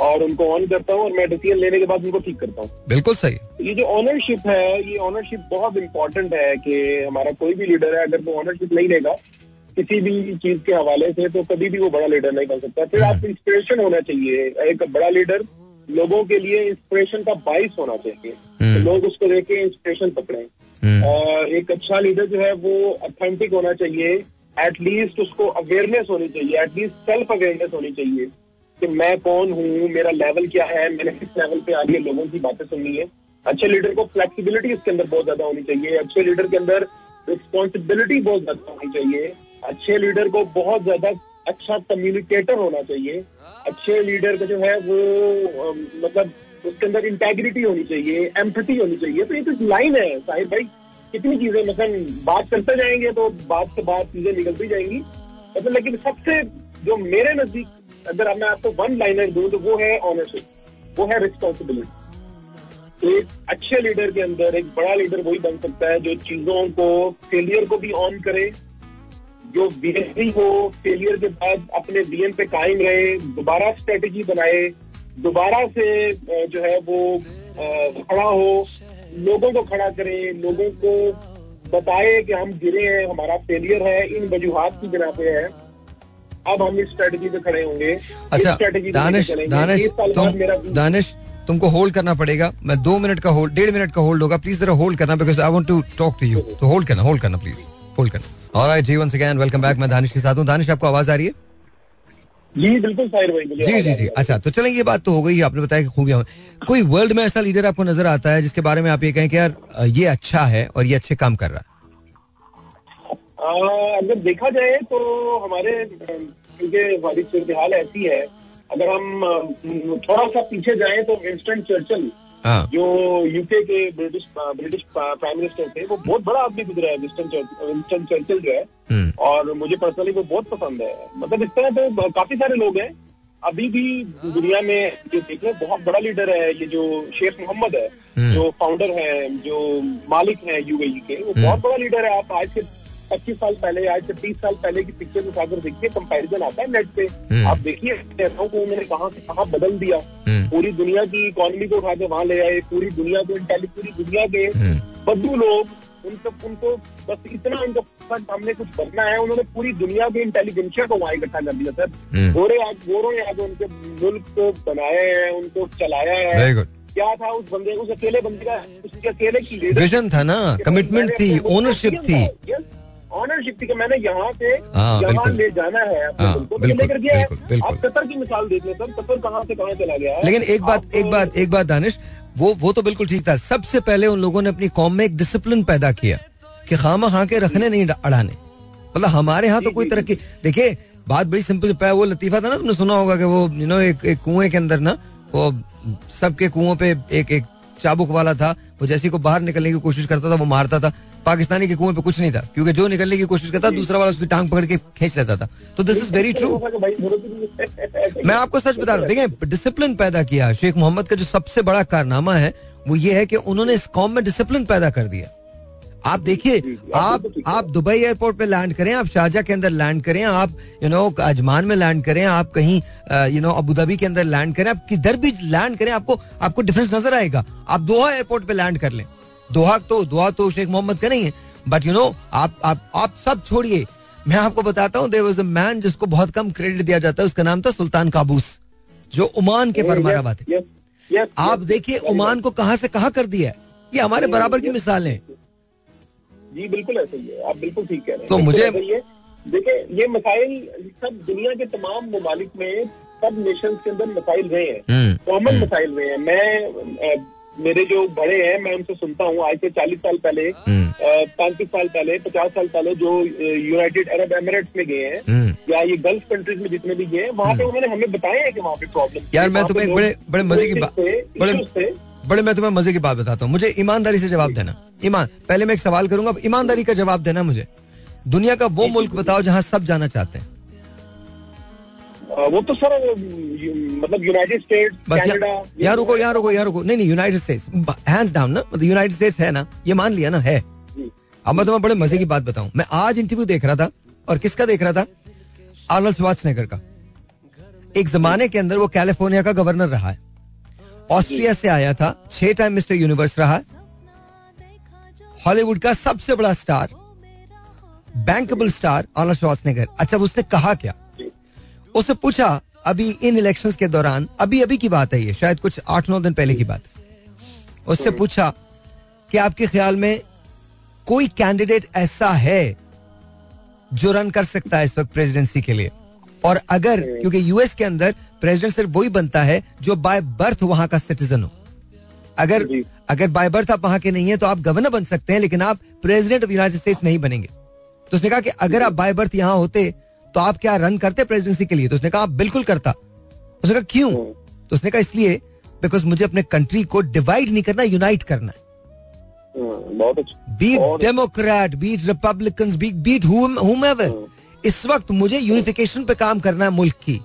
और उनको ऑन करता हूँ और मैं डिसीजन लेने के बाद उनको ठीक करता हूँ। बिल्कुल सही। ये जो ऑनरशिप है, ये ऑनरशिप बहुत इम्पोर्टेंट है कि हमारा कोई भी लीडर है अगर वो ऑनरशिप नहीं लेगा किसी भी चीज के हवाले से तो कभी भी वो बड़ा लीडर नहीं बन सकता। फिर आपको इंस्पिरेशन होना चाहिए, एक बड़ा लीडर लोगों के लिए इंस्पिरेशन का बाइस होना चाहिए तो लोग उसको देख के इंस्पिरेशन पकड़े। एक अच्छा लीडर जो है वो ऑथेंटिक होना चाहिए, एटलीस्ट उसको अवेयरनेस होनी चाहिए, एटलीस्ट सेल्फ अवेयरनेस होनी चाहिए कि मैं कौन हूँ, मेरा लेवल क्या है, मैंने किस लेवल पे आगे लोगों की बातें सुननी है। अच्छे लीडर को फ्लेक्सिबिलिटी इसके अंदर बहुत ज्यादा होनी चाहिए, अच्छे लीडर के अंदर रिस्पॉन्सिबिलिटी बहुत ज्यादा होनी चाहिए, अच्छे लीडर को बहुत ज्यादा अच्छा कम्युनिकेटर होना चाहिए, अच्छे लीडर का जो है वो मतलब उसके अंदर इंटेग्रिटी होनी चाहिए, एम्पैथी होनी चाहिए। तो ये कुछ लाइन है साहिर भाई, कितनी चीजें मतलब बात करते जाएंगे तो बात से बात चीजें निकलती जाएंगी मतलब। लेकिन सबसे जो मेरे नजदीक अगर मैं आपको वन लाइनर दूं तो वो है ऑनरशिप, वो है रिस्पॉन्सिबिलिटी। एक अच्छे लीडर के अंदर एक बड़ा लीडर वही बन सकता है जो चीजों को, फेलियर को भी ऑन करे, जो विजनरी हो, फेलियर के बाद अपने विजन पे कायम रहे, दोबारा स्ट्रेटेजी बनाए, दोबारा से जो है वो खड़ा हो, लोगों को खड़ा करे, लोगों को बताए कि हम गिरे हैं, हमारा फेलियर है, इन वजूहात की बिना पे है, अब हम इस स्ट्रेटेजी पे खड़े होंगे। अच्छा दानिश, तुमको होल्ड करना पड़ेगा, मैं 2 मिनट का होल्ड, 1.5 मिनट का होल्ड होगा, प्लीज जरा होल्ड करना, because I want to talk to you. तो होल्ड करना प्लीज, होल्ड करना। ऑलराइट जी, वंस अगेन वेलकम बैक, मैं दानिश के साथ हूँ। दानिश, आपको आवाज आ रही है? जी बिल्कुल साहिर भाई, जी। अच्छा तो चलें, ये बात तो हो गई, आपने बताया कि खूबियां। कोई वर्ल्ड में ऐसा लीडर आपको नजर आता है जिसके बारे में आप ये कहें कि यार ये अच्छा है और ये अच्छे काम कर रहा है? अगर देखा जाए तो हमारे वाली सूरत हाल ऐसी है, अगर हम थोड़ा सा पीछे जाए तो विंस्टन चर्चिल जो यूके के ब्रिटिश प्राइम मिनिस्टर थे, वो बहुत बड़ा आदमी गुजरा है विंस्टन चर्चिल जो है, और मुझे पर्सनली वो बहुत पसंद है। मतलब इस तरह तो काफी सारे लोग हैं अभी भी दुनिया में जो देख रहे, बहुत बड़ा लीडर है। ये जो शेख मोहम्मद है, जो फाउंडर है, जो मालिक है यूएई के, वो बहुत बड़ा लीडर है। आप आज से 25 साल पहले, आज से 30 साल पहले की पिक्चर उठा कर देखिए, कंपैरिजन आता है नेट पे, आप देखिए नेताओं को उन्होंने कहाँ से कहाँ बदल दिया। पूरी दुनिया की इकोनॉमी को उठा के वहाँ ले आए, पूरी दुनिया को पूरी दुनिया के बद्दू लोग, उनको बस इतना उनका सामने कुछ करना है, उन्होंने पूरी दुनिया के इंटेलिजेंसिया को वहाँ इकट्ठा कर दिया। सर गोरों ने आज उनके मुल्क को बनाया है, उनको चलाया है। क्या था उस बंदे को, अकेले बंदे का, उसके अकेले की विजन था ना, कमिटमेंट थी, ओनरशिप थी, ऑनरशिप थी कि मैंने यहाँ से यहाँ ले जाना है, लेकर गया है। आप कतर की मिसाल देख लें, कतर कहाँ से कहाँ चला गया है। लेकिन एक बात दानिश, वो तो बिल्कुल ठीक था। सबसे पहले उन लोगों ने अपनी कौम में एक डिसिप्लिन पैदा किया कि खामा खा के रखने नहीं अड़ाने। मतलब हमारे यहाँ तो कोई तरक्की, देखिए बात बड़ी सिंपल है, वो लतीफा था ना, तुमने सुना होगा कि वो यू नो एक कुएं के अंदर ना, वो सबके कुओं पे एक चाबुक वाला था, वो जैसी को बाहर निकलने की कोशिश करता था वो मारता था। पाकिस्तानी के कुएं पे कुछ नहीं था, क्योंकि जो निकलने की कोशिश करता दूसरा वाला उसकी टांग पकड़ के खींच लेता था। तो दिस इज वेरी ट्रू, मैं आपको सच बता रहा हूँ। देखिए डिसिप्लिन पैदा किया, शेख मोहम्मद का जो सबसे बड़ा कारनामा है वो ये है कि उन्होंने इस कौम में डिसिप्लिन पैदा कर दिया। आप देखिए, आप दुबई एयरपोर्ट पे लैंड करें, आप शारजा के अंदर लैंड करें, आप यू नो अजमान में लैंड करें, आप कहीं यू नो अबू धाबी के अंदर लैंड करें, आप किधर भी लैंड करें, आपको डिफरेंस नजर आएगा। आप दोहा एयरपोर्ट पे लैंड कर लें, दोहा तो शेख मोहम्मद का नहीं है, बट यू नो आप सब छोड़िए, मैं आपको बताता हूँ, देयर वाज अ मैन जिसको बहुत कम क्रेडिट दिया जाता है, उसका नाम था सुल्तान काबूस, जो ओमान के फरमारावा थे। आप देखिए ओमान को कहाँ से कहाँ कर दिया है, ये हमारे बराबर की मिसाल है। जी बिल्कुल ऐसा ही है, आप बिल्कुल ठीक कह रहे हैं। तो मुझे देखिए ये मसाइल सब दुनिया के तमाम मुमालिक में, सब नेशंस के अंदर मसाइल रहे हैं, कॉमन मसाइल रहे हैं। मैं मेरे जो बड़े हैं मैं उनसे सुनता हूँ, आज से 40 साल पहले, 35 साल पहले, 50 साल पहले जो यूनाइटेड अरब एमिरेट्स में गए हैं या ये गल्फ कंट्रीज में जितने भी गए हैं, वहाँ पे उन्होंने हमें बताया है कि वहाँ पे प्रॉब्लम। यार मैं तुम्हें एक बड़े मजे की बात बताता हूँ, मुझे ईमानदारी से जवाब देना। पहले मैं एक सवाल करूंगा, अब ईमानदारी का जवाब देना मुझे। दुनिया का वो मुल्क बताओ जहां सब जाना चाहते हैं। वो तो सर मतलब यूनाइटेड स्टेट्स, कनाडा। यार रुको, नहीं यूनाइटेड स्टेट्स हैंड्स डाउन ना, मतलब यूनाइटेड स्टेट्स है ना, ये मान लिया ना है। अब मैं तुम्हें बड़े मजे की बात बताऊं, मैं आज इंटरव्यू देख रहा था, और किसका देख रहा था? आर्नल्ड श्वार्ज़नेगर का। एक जमाने के अंदर वो कैलिफोर्निया का गवर्नर रहा है, ऑस्ट्रिया से आया था, 6 टाइम मिस्टर यूनिवर्स रहा है, हॉलीवुड का सबसे बड़ा star, bankable star आर्नल्ड श्वार्ज़नेगर। अच्छा उसने कहा क्या? उससे पूछा अभी इन इलेक्शंस के दौरान, अभी की बात है ये, शायद कुछ 8-9 दिन पहले की बात है, उससे पूछा कि आपके ख्याल में कोई कैंडिडेट ऐसा है जो रन कर सकता है इस वक्त प्रेसिडेंसी के लिए. और अगर क्योंकि यूएस के अंदर प्रेसिडेंट सिर्फ वही बनता है जो बाय बर्थ वहां का सिटीजन हो. अगर बाय बर्थ आप वहां के नहीं है तो आप गवर्नर बन सकते हैं, लेकिन आप प्रेसिडेंट ऑफ यूनाइटेड स्टेट्स नहीं बनेंगे. तो उसने कहा कि अगर आप बाय बर्थ यहाँ होते तो आप क्या रन करते प्रेसिडेंसी के लिए? तो उसने कहा आप बिल्कुल करता. उसने कहा क्यों? तो उसने कहा इसलिए बिकॉज मुझे अपने कंट्री को डिवाइड नहीं करना, यूनाइट करना. Beat Democrat, beat Republican, beat whomever, इस वक्त मुझे यूनिफिकेशन पे काम करना है मुल्क की,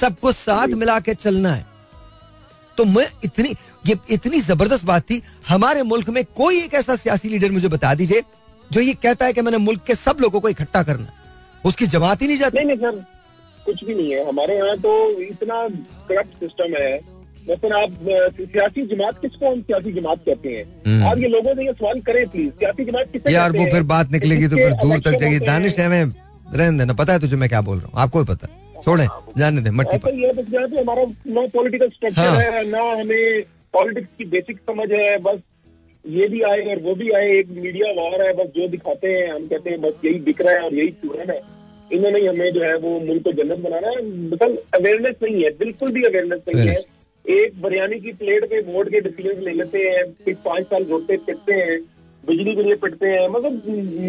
सबको साथ मिला के चलना है. तो मैं इतनी जबरदस्त बात थी. हमारे मुल्क में कोई एक ऐसा सियासी लीडर मुझे बता दीजिए जो ये कहता है कि मैंने मुल्क के सब लोगों को इकट्ठा करना, उसकी जमात ही नहीं जाती. नहीं सर, कुछ भी नहीं है हमारे यहाँ. तो इतना करप्ट सिस्टम है. लेकिन आप सियासी जमात किसको हम सियासी जमात कहते हैं? आप ये लोगों से ये सवाल करें प्लीज, सियासी जमात किसे यार वो है? फिर बात निकलेगी तो फिर दूर तक जाएगी. दानिश अहमद रहने देना, पता है तुझे मैं क्या बोल रहा हूँ, आपको भी पता है. छोड़े, जाने दे मट्टी पर. हमारा ना पॉलिटिकल स्ट्रक्चर है, ना हमें पॉलिटिक्स की बेसिक समझ है. बस ये भी आए और वो भी आए, एक मीडिया वार है, बस जो दिखाते हैं हम कहते हैं बस यही दिख रहा है और यही चूरन है. इन्होंने हमें जो है वो मुल्क को जन्नत बनाना है. मतलब अवेयरनेस नहीं है, बिल्कुल भी अवेयरनेस नहीं है. एक बिरयानी की प्लेट पे वोट के डिसीजन ले लेते हैं, फिर 5 साल रोते पिटते हैं, बिजली के लिए पिटते हैं. मतलब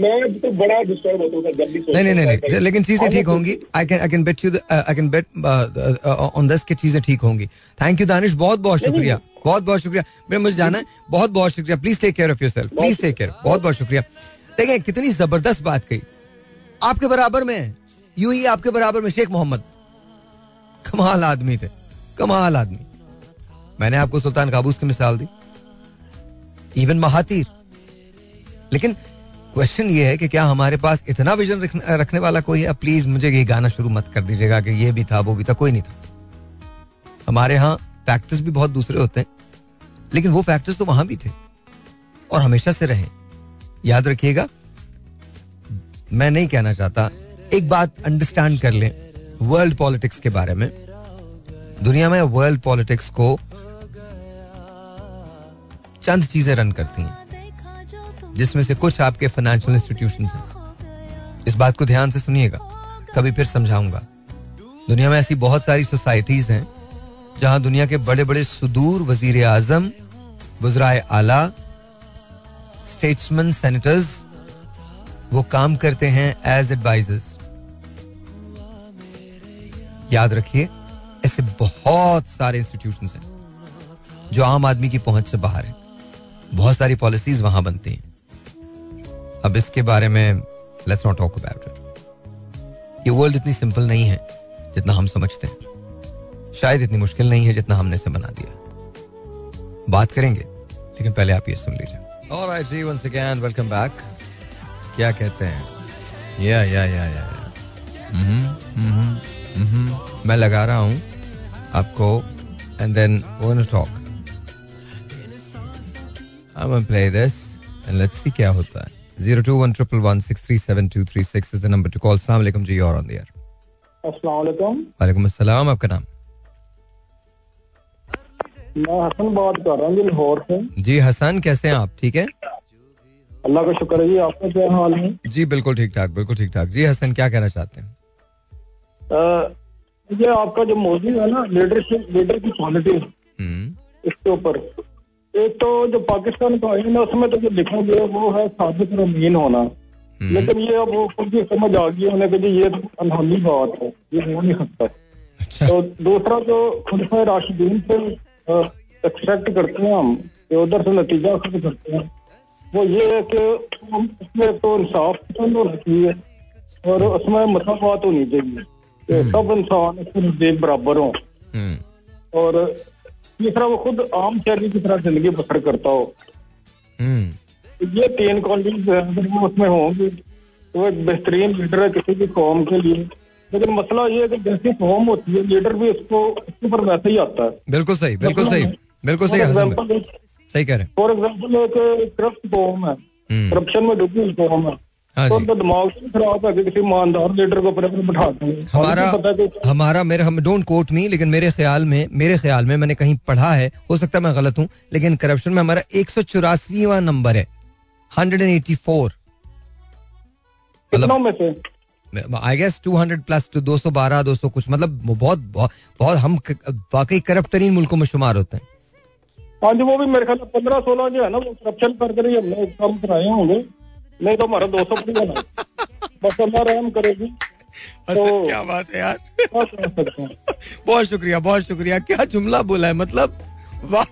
मैं तो बड़ा डिस्टर्ब होता हूं जब भी सोचता हूं. नहीं, लेकिन चीजें ठीक होंगी. I can bet you, I can bet on this कि चीजें ठीक होंगी. थैंक यू दानिश, बहुत बहुत शुक्रिया. मैं मुझे जाना है, बहुत बहुत शुक्रिया. Please take care of yourself, please take care. बहुत बहुत शुक्रिया. देखिए कितनी जबरदस्त बात कही. आपके बराबर में यूई, आपके बराबर में शेख मोहम्मद. कमाल आदमी. मैंने आपको सुल्तान काबूस की मिसाल दी, इवन महातीर. लेकिन क्वेश्चन ये है कि क्या हमारे पास इतना विजन रखने वाला कोई है? प्लीज मुझे ये गाना शुरू मत कर दीजिएगा कि ये भी था वो भी था. कोई नहीं था. हमारे यहाँ फैक्टर्स भी बहुत दूसरे होते हैं, लेकिन वो फैक्टर्स तो वहां भी थे और हमेशा से रहे. याद रखिएगा, मैं नहीं कहना चाहता. एक बात अंडरस्टैंड कर लें वर्ल्ड पॉलिटिक्स के बारे में. दुनिया में वर्ल्ड पॉलिटिक्स को चंद चीजें रन करती हैं, जिसमें से कुछ आपके फाइनेंशियल इंस्टीट्यूशंस हैं. इस बात को ध्यान से सुनिएगा, कभी फिर समझाऊंगा. दुनिया में ऐसी बहुत सारी सोसाइटीज हैं जहां दुनिया के बड़े बड़े सुदूर वजीर आजम, वज़राए आला, स्टेट्समैन, सेनेटर्स वो काम करते हैं एज एडवाइजर्स. याद रखिए ऐसे बहुत सारे इंस्टीट्यूशंस हैं जो आम आदमी की पहुंच से बाहर है. बहुत सारी पॉलिसीज वहां बनती हैं. अब इसके बारे में let's not talk about it. ये वर्ल्ड इतनी सिंपल नहीं है जितना हम समझते हैं, शायद इतनी मुश्किल नहीं है जितना हमने इसे बना दिया. बात करेंगे, लेकिन पहले आप ये सुन लीजिए. ऑलराइट जी, वंस अगेन वेलकम बैक. क्या कहते हैं? या मैं लगा रहा हूं आपको and then we're going to talk. I'm going to play this and let's see kya hota hai. 02111637236 is the number to call. Assalamu alaikum ji, you're on the air. Assalamu alaikum. Walaikum assalam. Aapka naam? मैं हसन बात कर रहा हूँ लाहौर से. जी हसन, कैसे हैं आप? ठीक है, अल्लाह का शुक्र है जी. आपका क्या हाल है? जी बिल्कुल ठीक ठाक, बिल्कुल ठीक ठाक. जी हसन, क्या कहना चाहते हैं? ये आपका जो मौजूद है ना लीडरशिप, लीडर की क्वालिटी, इसके ऊपर एक तो जो पाकिस्तान का है ना उसमें तो जो लिखा गया वो है सादिक रमीन होना. लेकिन ये अब वो खुद ही समझ आ गई उन्हें कि ये अनहोनी बात है, ये हो नहीं सकता. अच्छा. तो दूसरा जो खुलफाए राशिदीन से एक्सपेक्ट करते हैं हम कि उधर से नतीजा खुद करते हैं, वो ये है कि उसमें तो इंसाफ पसंद होना चाहिए और उसमें मसाफात होनी चाहिए, सब इंसान बराबर हो. और तीसरा वो खुद आम शहरी की तरह जिंदगी बसर करता हो. ये 3 क्वालिटीज उसमें होंगी तो एक बेहतरीन लीडर है किसी भी कौम के लिए. लेकिन मसला ये है कि जैसी कौम होती है लीडर भी उसको उसके ऊपर वैसे ही आता है. बिल्कुल सही, बिल्कुल सही, बिल्कुल सही. सही कह रहे हैं. फॉर एग्जाम्पल एक करप्ट कौम है, करप्शन में डूबी हुई कौम है, दिमाग खराब है किसी ईमानदार लीडर को अपने ऊपर बैठा दें. हमारा मेरा हम डोंट कोट मी, लेकिन मेरे ख्याल में मैंने कहीं पढ़ा है, हो सकता है मैं गलत हूँ, लेकिन करप्शन में हमारा 184वां नंबर है, 184. आई गेस 200+ टू 212 200 कुछ, मतलब बहुत हम वाकई करप्ट तरीन मुल्कों में शुमार होते हैं. हाँ जी, वो भी मेरे ख्याल 15-16 जो है ना वो करप्शन कर कर ही हमने कम कराए होंगे, नहीं तो हमारा 200 भी है ना, बस अल्लाह रहम करेगी. तो क्या बात है यार, बहुत शुक्रिया, बहुत शुक्रिया. क्या जुमला बोला है, मतलब वाह.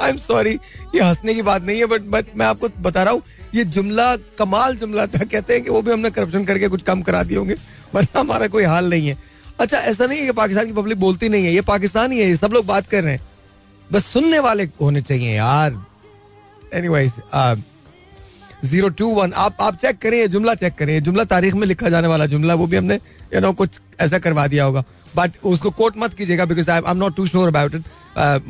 आई एम सॉरी, ये हंसने की बात नहीं है, बट मैं आपको बता रहा हूँ ये जुमला कमाल जुमला था. कहते हैं कि वो भी हमने करप्शन करके कुछ कम करा दिए होंगे, वरना हमारा कोई हाल नहीं है. अच्छा, ऐसा नहीं है कि पाकिस्तान की पब्लिक बोलती नहीं है, ये पाकिस्तान ही है, ये सब लोग बात कर रहे हैं, बस सुनने वाले होने चाहिए यार. एनीवेज 021 आप चेक करें, ये जुमला चेक करें, ये जुमला तारीख में लिखा जाने वाला जुमला, वो भी हमने यू नो कुछ ऐसा करवा दिया होगा. बट उसको कोट मत कीजिएगा because I am not too sure about it.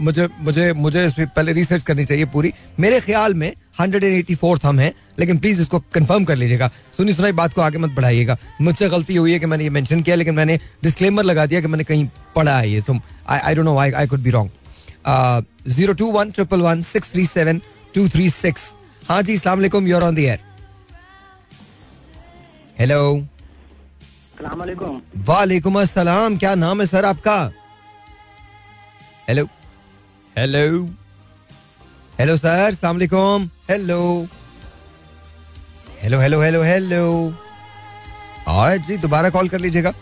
मुझे मुझे मुझे इस पर पहले रिसर्च करनी चाहिए पूरी. मेरे ख्याल में 184 हम हैं, लेकिन प्लीज़ इसको कंफर्म कर लीजिएगा. सुनी सुनाई बात को आगे मत बढ़ाइएगा. मुझसे गलती हुई है कि मैंने ये मेंशन किया, लेकिन मैंने डिस्क्लेमर लगा दिया कि मैंने कहीं पढ़ा है ये. So I don't know, I could be wrong. 02111163723 6. हाँ जी, अस्सलाम वालेकुम, you are on the air. Hello, अस्सलाम वालेकुम. वालेकुम अस्सलाम. क्या नाम है सर आपका? हेलो हेलो हेलो सर, अस्सलाम वालेकुम. Hello hello hello hello hello. Alright जी, दोबारा कॉल कर लीजिएगा.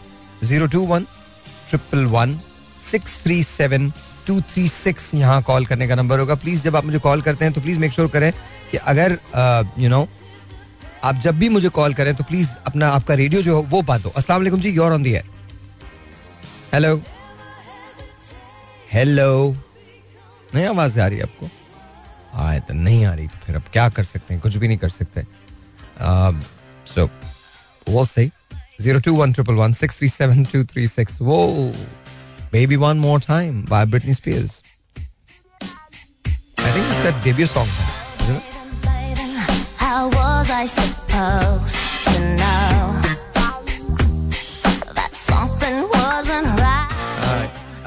02111163723 6 यहाँ कॉल करने का नंबर होगा. प्लीज़ जब आप मुझे कॉल करते हैं तो प्लीज़ मेक श्योर करें कि अगर आप जब भी मुझे कॉल करें तो प्लीज़ अपना आपका रेडियो जो हो वो बात हो. अस्सलाम वालेकुम जी, you're on the air. Hello hello, नहीं आवाज़ आ रही है आपको? आए तो नहीं आ रही, तो फिर अब क्या कर सकते हैं, कुछ भी नहीं कर सकते. सो वो सही. 02111163723 6. वो Baby One More Time by Britney Spears. I think it's that debut song, isn't it? How was I supposed to know that something wasn't right?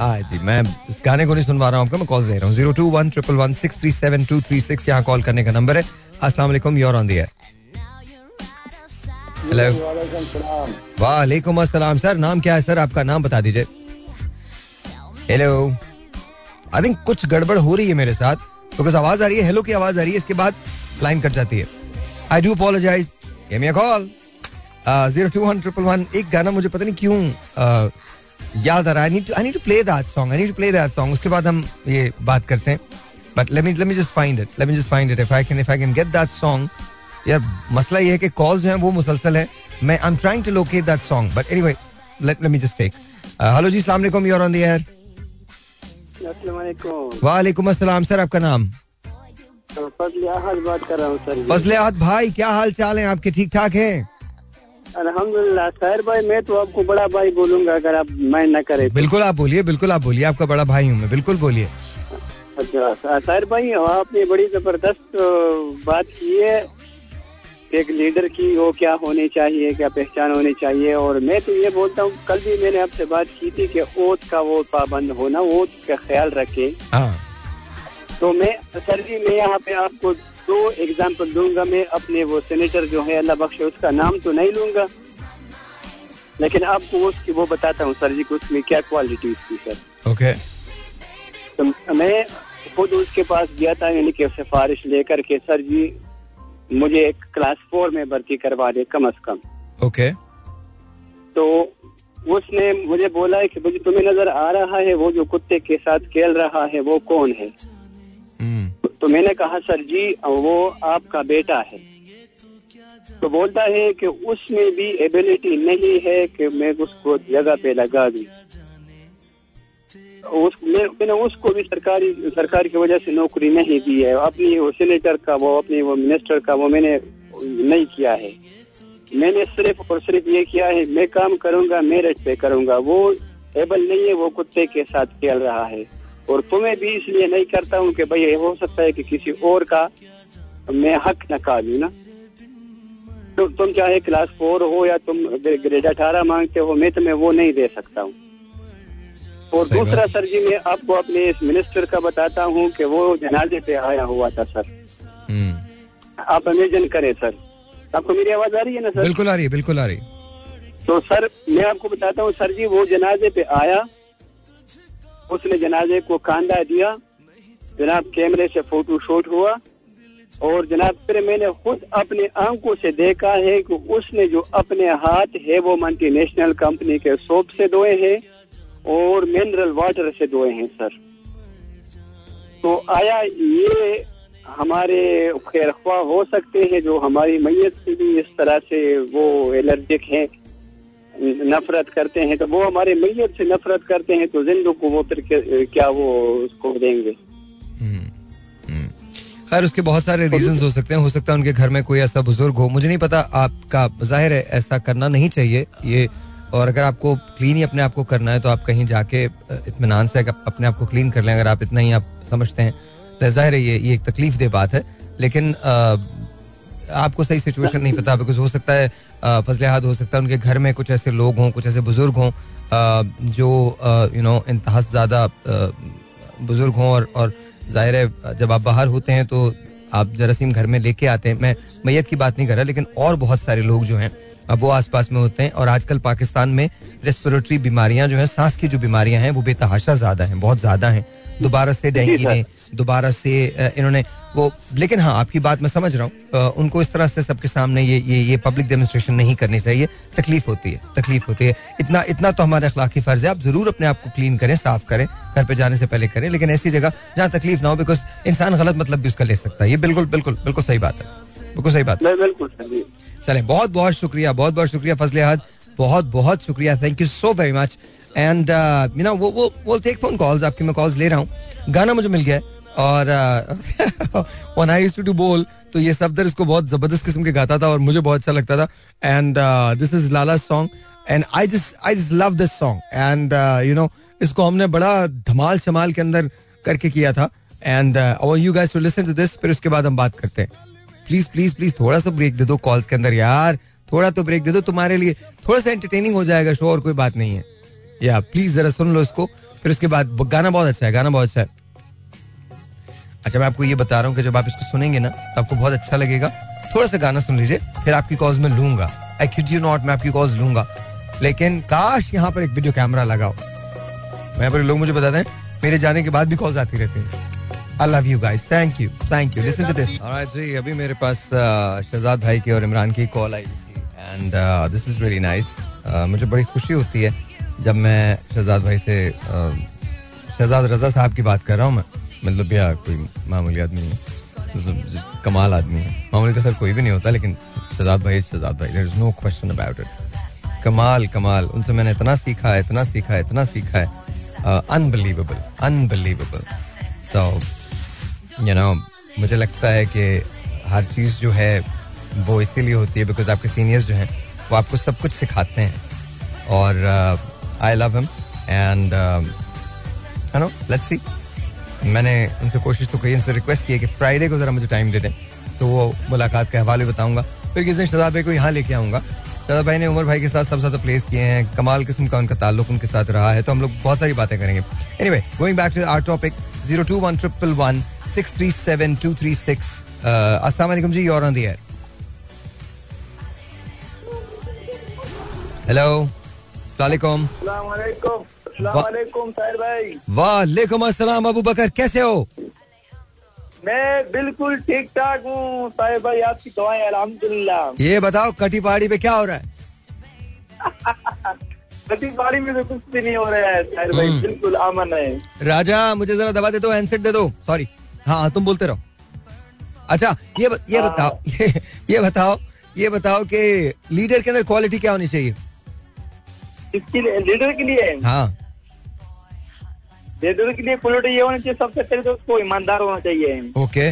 Alright, जी, मैं इस गाने को नहीं सुनवा रहा हूँ आपको, मैं कॉल दे रहा हूँ. 02111163723 6 यहाँ कॉल करने का नंबर है. अस्सलाम वालेकुम, you're on the air. Hello. वालेकुम अस्सलाम. सर नाम क्या है सर आपका? नाम बता दीजिए. हेलो, आई थिंक कुछ गड़बड़ हो रही है मेरे साथ, बिकॉज आवाज आ रही है हेलो की आवाज आ रही है, इसके बाद लाइन कट जाती है. I do apologise. Give me a call. 0211111. एक गाना मुझे पता नहीं क्यों याद आ रहा है. I need to play that song. उसके बाद हम ये बात करते हैं. But let me just find it. If I can get that song. यार मसला ये है कि कॉल जो है वो मुसलसल है. मैं I am trying to locate that song, but anyway let me just take. Hello जी, अस्सलाम वालेकुम, you are on the air. वालेकुम अस्सलाम. सर आपका नाम? फजल अहद बात कर रहा हूँ सर. फजल अहद भाई, क्या हाल चाल है आपके? ठीक ठाक है, अल्हम्दुलिल्लाह. सर भाई, मैं तो आपको बड़ा भाई बोलूंगा अगर आप माइंड न करें. बिल्कुल आप बोलिए, बिल्कुल आप बोलिए, आपका बड़ा भाई हूँ मैं, बिल्कुल बोलिए. अच्छा सर भाई, आपने बड़ी जबरदस्त बात की है एक लीडर की, वो क्या होनी चाहिए, क्या पहचान होनी चाहिए. और मैं तो ये बोलता हूँ, कल भी मैंने आपसे बात की थी कि ओथ का वो पाबंद होना, ओथ का ख्याल रखे. तो मैं सर जी, मैं यहाँ पे आपको 2 एग्जांपल दूंगा. मैं अपने वो सेनेटर जो है, अल्लाह बख्शे, उसका नाम तो नहीं लूंगा, लेकिन आपको उसकी वो बताता हूँ सर जी कि उसमें क्या क्वालिटी थी सर. ओके. तो मैं खुद उसके पास गया था, यानी कि सिफारिश लेकर के, सर जी मुझे क्लास 4 में भर्ती करवा दे कम से कम. ओके. तो उसने मुझे बोला है कि मुझे तुम्हें नजर आ रहा है वो जो कुत्ते के साथ खेल रहा है वो कौन है? तो मैंने कहा सर जी वो आपका बेटा है. तो बोलता है कि उसमें भी एबिलिटी नहीं है कि मैं उसको जगह पे लगा दूं. मैंने उसको भी सरकार की वजह से नौकरी नहीं दी है. अपनी वो सीनेटर का वो, अपनी वो मिनिस्टर का वो मैंने नहीं किया है. मैंने सिर्फ और सिर्फ ये किया है, मैं काम करूंगा, मेरिट पे करूंगा. वो एबल नहीं है, वो कुत्ते के साथ खेल रहा है. और तुम्हें भी इसलिए नहीं करता हूँ कि भाई हो सकता है कि किसी और का मैं हक न खा लूं ना. तो तुम चाहे क्लास 4 हो या तुम ग्रेड 18 मांगते हो, मैं तुम्हें वो नहीं दे सकता हूँ. और दूसरा सर जी, मैं आपको अपने इस मिनिस्टर का बताता हूँ कि वो जनाजे पे आया हुआ था सर. आप इमेजिन करें सर, आपको मेरी आवाज आ रही है ना सर? बिल्कुल आ रही है, बिल्कुल आ रही। तो सर मैं आपको बताता हूँ सर जी, वो जनाजे पे आया, उसने जनाजे को कांधा दिया, जनाब कैमरे से फोटो शूट हुआ, और जनाब फिर मैंने खुद अपने आंखों से देखा है कि उसने जो अपने हाथ है वो मल्टीनेशनल कंपनी के सोप से धोए हैं और मिनरल वाटर से धोए हैं सर। तो आया ये हमारे खैरख्वाह हो सकते हैं जो हमारी मैयत से भी इस तरह से वो एलर्जिक हैं, नफरत करते हैं, तो वो हमारे मैयत से नफरत करते हैं तो जिंदों को वो फिर क्या वो उसको देंगे? खैर उसके बहुत सारे रीजंस हो सकते हैं, हो सकता है उनके घर में कोई ऐसा बुजुर्ग हो, मुझे नहीं पता। आपका जाहिर है ऐसा करना नहीं चाहिए ये, और अगर आपको क्लीन ही अपने आप को करना है तो आप कहीं जाके इत्मीनान से अपने आप को क्लीन कर लें, अगर आप इतना ही आप समझते हैं। जाहिर है ये एक तकलीफ दे बात है, लेकिन आपको सही सिचुएशन नहीं पता, बिकॉज हो सकता है फजले हाथ हो सकता है उनके घर में कुछ ऐसे लोग हों, कुछ ऐसे बुजुर्ग हों जो यू नो इंतहा से ज़्यादा बुजुर्ग हों, और जाहिर है जब आप बाहर होते हैं तो आप जरासीम घर में लेके आते हैं। मैं मैयत की बात नहीं कर रहा, लेकिन और बहुत सारे लोग जो हैं अब वो आसपास में होते हैं, और आजकल पाकिस्तान में रेस्पिरेटरी बीमारियां जो हैं, सांस की जो बीमारियां हैं वो बेतहाशा ज़्यादा हैं, बहुत ज़्यादा हैं। दोबारा से डेंगू ने, दोबारा से इन्होंने वो, लेकिन हाँ आपकी बात मैं समझ रहा हूँ, उनको इस तरह से सबके सामने ये पब्लिक डेमोन्स्ट्रेशन नहीं करनी चाहिए, तकलीफ होती है, तकलीफ होती है। इतना इतना तो हमारा अखलाकी फ़र्ज़ है, आप ज़रूर अपने आप को क्लीन करें, साफ़ करें, घर पे जाने से पहले करें, लेकिन ऐसी जगह जहाँ तकलीफ ना हो, बिकॉज इंसान गलत मतलब भी उसका ले सकता है। ये बिल्कुल बिल्कुल बिल्कुल सही बात है, बिल्कुल सही बात है, बिल्कुल। चलें, बहुत बहुत शुक्रिया, बहुत बहुत शुक्रिया फजल हाद, बहुत बहुत शुक्रिया, thank you so very much. And you know वो टेक फोन कॉल्स, आपकी मैं कॉल्स ले रहा हूँ, गाना मुझे मिल गया है, और व्हेन आई यूज्ड टू बोल तो ये सफदर इसको बहुत जबरदस्त किस्म के गाता था और मुझे बहुत अच्छा लगता था। And this is Lala song and I just love this song, and you know इसको हमने बड़ा धमाल शमाल के अंदर करके किया था। And I want you guys to listen to this, फिर उसके बाद हम बात करते हैं। प्लीज प्लीज प्लीज थोड़ा सा ब्रेक दे दो कॉल्स के अंदर यार, थोड़ा तो ब्रेक दे दो, तुम्हारे लिए थोड़ा सा एंटरटेनिंग हो जाएगा शो, और कोई बात नहीं है। या प्लीज जरा सुन लो इसको, फिर उसके बाद गाना बहुत अच्छा है, गाना बहुत अच्छा है। अच्छा मैं आपको ये बता रहा हूँ कि जब आप इसको सुनेंगे ना तो आपको बहुत अच्छा लगेगा, थोड़ा सा गाना सुन लीजिए फिर आपकी कॉल्स में लूंगा, आई किड यू नॉट, मैं आपकी कॉल्स लूंगा। लेकिन काश यहाँ पर एक वीडियो कैमरा लगाओ, यहाँ पर लोग मुझे बताते हैं मेरे जाने के बाद भी कॉल्स आती रहती है। I love you guys. Thank you. Thank you. Listen to this. All right, जी अभी मेरे पास शहजाद भाई की और इमरान की कॉल आई थी, and this is really nice. मुझे बड़ी खुशी होती है जब मैं शहजाद भाई से, शहजाद रजा साहब की बात कर रहा हूँ मैं, मतलब यार कोई मामूली आदमी नहीं, कमाल आदमी है, मामूली तो सर कोई भी नहीं होता, लेकिन शहजाद भाई there is no question about it. कमाल उनसे मैंने इतना सीखा है, unbelievable. So you know, मुझे लगता है कि हर चीज़ जो है वो इसीलिए होती है बिकॉज आपके सीनियर्स जो हैं वो आपको सब कुछ सिखाते हैं, और I love him and you know let's see. मैंने उनसे कोशिश तो कही, उनसे रिक्वेस्ट की है कि फ्राइडे को ज़रा मुझे टाइम दे दें, तो वो मुलाकात के हवाले बताऊँगा। फिर किस दिन शहजाद भाई को यहाँ लेके आऊँगा। शहजाद भाई ने उमर भाई के साथ सबसे ज़्यादा प्लेस किए हैं, कमाल किस्म का उनका ताल्लुक उनके साथ रहा है, तो हम लोग बहुत सारी बातें करेंगे। Anyway going back to our topic, 02111 637 236। अस्सलाम वालेकुम जी, you are on the air. Hello, अस्सलाम वालेकुम। अस्सलाम वालेकुम साहिर भाई। वालेकुम अस्सलाम अबू बकर, कैसे हो? मैं बिल्कुल ठीक ठाक हूँ साहिर भाई, आपकी दुआएं अल्हम्दुलिल्लाह। ये बताओ कटी पहाड़ी पे क्या हो रहा है? बाड़ी में तो कुछ भी नहीं हो रहा है साहिर भाई, बिल्कुल अमन है। राजा मुझे जरा दबा दे दो, हैंडसेट दे दो, सॉरी। हाँ तुम बोलते रहो। अच्छा ये बताओ कि लीडर के अंदर क्वालिटी क्या होनी चाहिए इसके लिए, लीडर के लिए? हाँ लीडर के लिए क्वालिटी ये होनी चाहिए, सबसे पहले तो उसको ईमानदार होना चाहिए। ओके,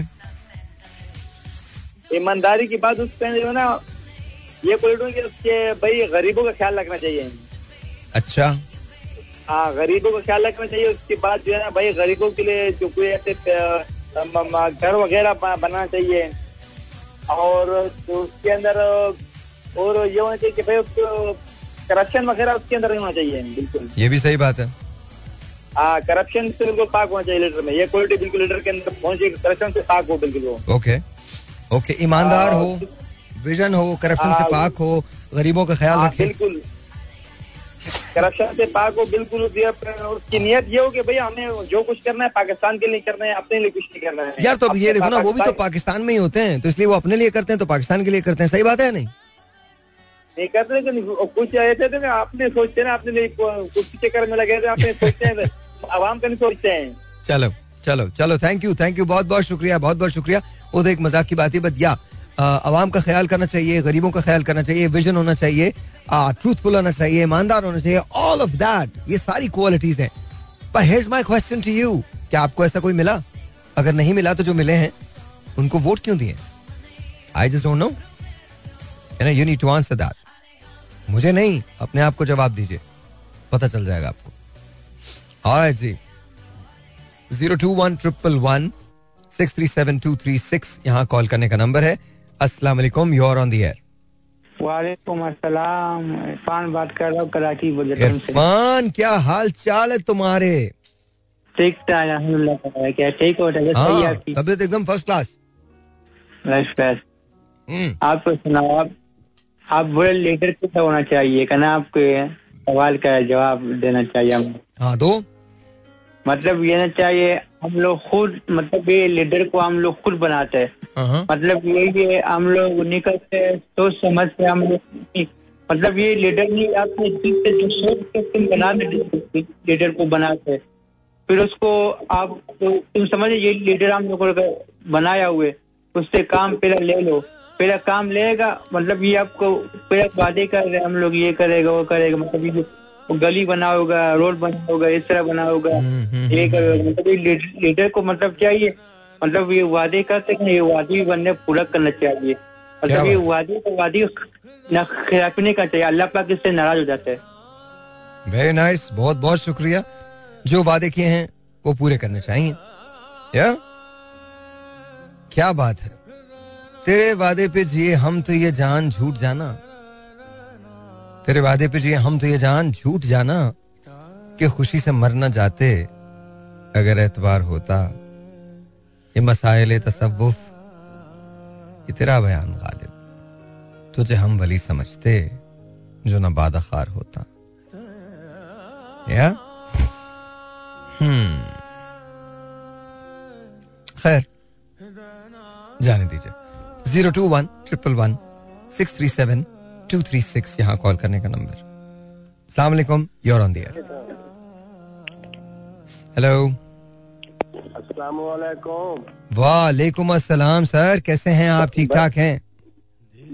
ईमानदारी की बात उसके जो है ना, ये क्वालिटी उसके भाई गरीबों का ख्याल रखना चाहिए। अच्छा हाँ, गरीबों का ख्याल रखना चाहिए। उसके बाद जो है ना भाई, गरीबों के लिए जो कोई ऐसे घर वगैरह बनाना चाहिए, और उसके अंदर और ये होना चाहिए कि भाई उसको करप्शन वगैरह उसके अंदर नहीं होना चाहिए। बिल्कुल ये भी सही बात है, हाँ करप्शन से बिल्कुल पाक होना चाहिए लीडर में। ये क्वालिटी बिल्कुल लीडर के अंदर पहुंचे, करप्शन से पाक हो बिल्कुल। ओके, ईमानदार हो, विजन हो, करप्शन से पाक हो, गरीबों का ख्याल रखे। बिल्कुल करप्शन से पाक हो, बिल्कुल उसकी नियत ये हो कि भाई हमें जो कुछ करना है पाकिस्तान के लिए करना है, अपने लिए कुछ नहीं करना है। यार तो अब ये देखो ना, वो भी तो पाकिस्तान में ही होते हैं, तो इसलिए वो अपने लिए करते हैं तो पाकिस्तान के लिए करते हैं। सही बात है नहीं? नहीं करते कुछ ऐसे थे आपने सोचते ना, आपने कुछ चक्कर में लगे थे, आपने सोचते हैं आवाम का नहीं सोचते हैं। चलो चलो चलो, थैंक यू, बहुत बहुत शुक्रिया, बहुत बहुत शुक्रिया। वो तो एक मजाक की बात है, बट या आवाम का ख्याल करना चाहिए, गरीबों का ख्याल करना चाहिए, विजन होना चाहिए, ट्रूथफुल होना चाहिए, ईमानदार होना चाहिए, ऑल ऑफ दैट, ये सारी क्वालिटीज हैं। But here's my question to you, क्या आपको ऐसा कोई मिला? अगर नहीं मिला तो जो मिले हैं उनको वोट क्यों दिए? I just don't know, and you need to answer that. मुझे नहीं, अपने आप को जवाब दीजिए, पता चल जाएगा आपको। ऑलराइट जी, 02111 637 236 यहाँ कॉल करने का नंबर है। अस्सलाम वालेकुम, you are on the air. वालेकुम अस्सलाम, इरफान बात कर रहा हूँ कराची बुजुर्ग से। इरफान क्या हाल चाल है तुम्हारे? ठीक ठाक अल्हम्दुलिल्लाह, क्या ठीक हो रहा है? सही है आपकी तबीयत? एकदम फर्स्ट क्लास। आपको सुनाओ, आप बड़े लीडर कैसा होना चाहिए कहना, आपके सवाल का जवाब देना चाहिए हमें। हाँ दो, मतलब ये ना चाहिए हम लोग खुद, मतलब ये लीडर को हम लोग खुद बनाते हैं, मतलब ये हम लोग निकलते हैं सोच समझ से हम लोग, मतलब ये लीडर नहीं, आपने जो सोच बनाते लीडर को बनाते फिर उसको आप तुम समझे ये लीडर हम लोग बनाया हुए, उससे काम पहले ले लो, पहले काम लेगा, मतलब ये आपको पहले वादे कर रहे हम लोग ये करेगा वो करेगा, मतलब ये गली बनाओगा, रोड बनाओगा, इस तरह बनाओगा, ये मतलब लीडर को मतलब चाहिए, मतलब ये वादे करते हैं, ये वादे भी बनने पूरा करना चाहिए, मतलब ये वादे ना खिलाफी नहीं करना चाहिए, अल्लाह पाक इससे नाराज हो जाते हैं। वेरी नाइस, बहुत बहुत शुक्रिया। जो वादे किए हैं वो पूरे करने चाहिए। या क्या बात है, तेरे वादे पे जिए हम तो ये जान झूठ जाना, तेरे वादे पे जिए हम तो ये जान झूठ जाना, कि खुशी से मरना जाते अगर एतबार होता, ये मसाइल तसव्वुफ ये तेरा बयान गालिब, तुझे हम वली समझते जो ना बादाखार होता। या खैर जाने दीजिए। 02111 637 236 यहाँ कॉल करने का नंबर। अस्सलाम वालेकुम, you are on the air. Hello, अस्सलाम वालेकुम। वालेकुम अस्सलाम सर, कैसे हैं आप? ठीक ठाक हैं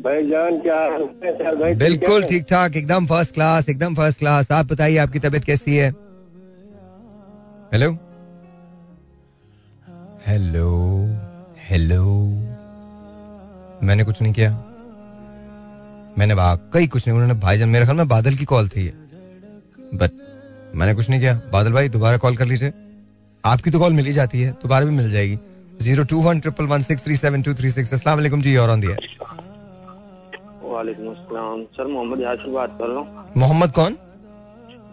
भाईजान? क्या भाई? बिल्कुल ठीक ठाक, एकदम फर्स्ट क्लास, एकदम फर्स्ट क्लास। आप बताइए, आपकी तबीयत कैसी है? हेलो हेलो हेलो, मैंने कुछ नहीं किया, मैंने कई कुछ नहीं, उन्होंने भाईजान मेरे ख्याल में बादल की कॉल थी, बट मैंने कुछ नहीं किया। बादल भाई दोबारा कॉल कर लीजिए, आपकी तो कॉल मिल ही जाती है, दोबारा भी मिल जाएगी। 02111 637 236। अस्सलाम वालेकुम जी, और ऑन दिया। वालेकुम अस्सलाम सर, मोहम्मद यासिर बात कर रहा हूँ। मोहम्मद कौन?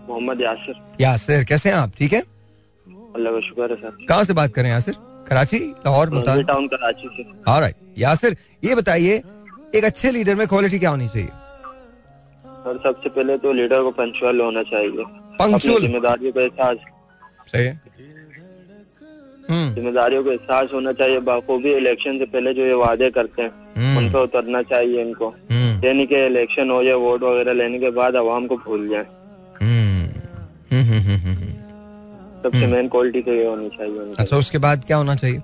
मोहम्मद यासिर। यासिर कैसे हैं आप? ठीक है अल्लाह का शुक्र है सर। कहाँ से बात कर रहे हैं यासिर? कराची, लाहौर, मुल्तान? टाउन कराची से। ऑलराइट यासिर, ये बताइए एक अच्छे लीडर में क्वालिटी क्या होनी चाहिए? सर सबसे पहले तो लीडर को पंक्चुअल होना चाहिए, पंक्चुअल, जिम्मेदारियों का एहसास। सही है, जिम्मेदारियों का एहसास होना चाहिए, बाखूबी इलेक्शन से पहले जो ये वादे करते हैं उनको उतरना चाहिए इनको, यानी कि इलेक्शन हो या वोट वगैरह लेने के बाद आवाम को भूल जाए। सबसे मेन क्वालिटी तो ये होनी चाहिए। अच्छा, उसके बाद क्या होना चाहिए?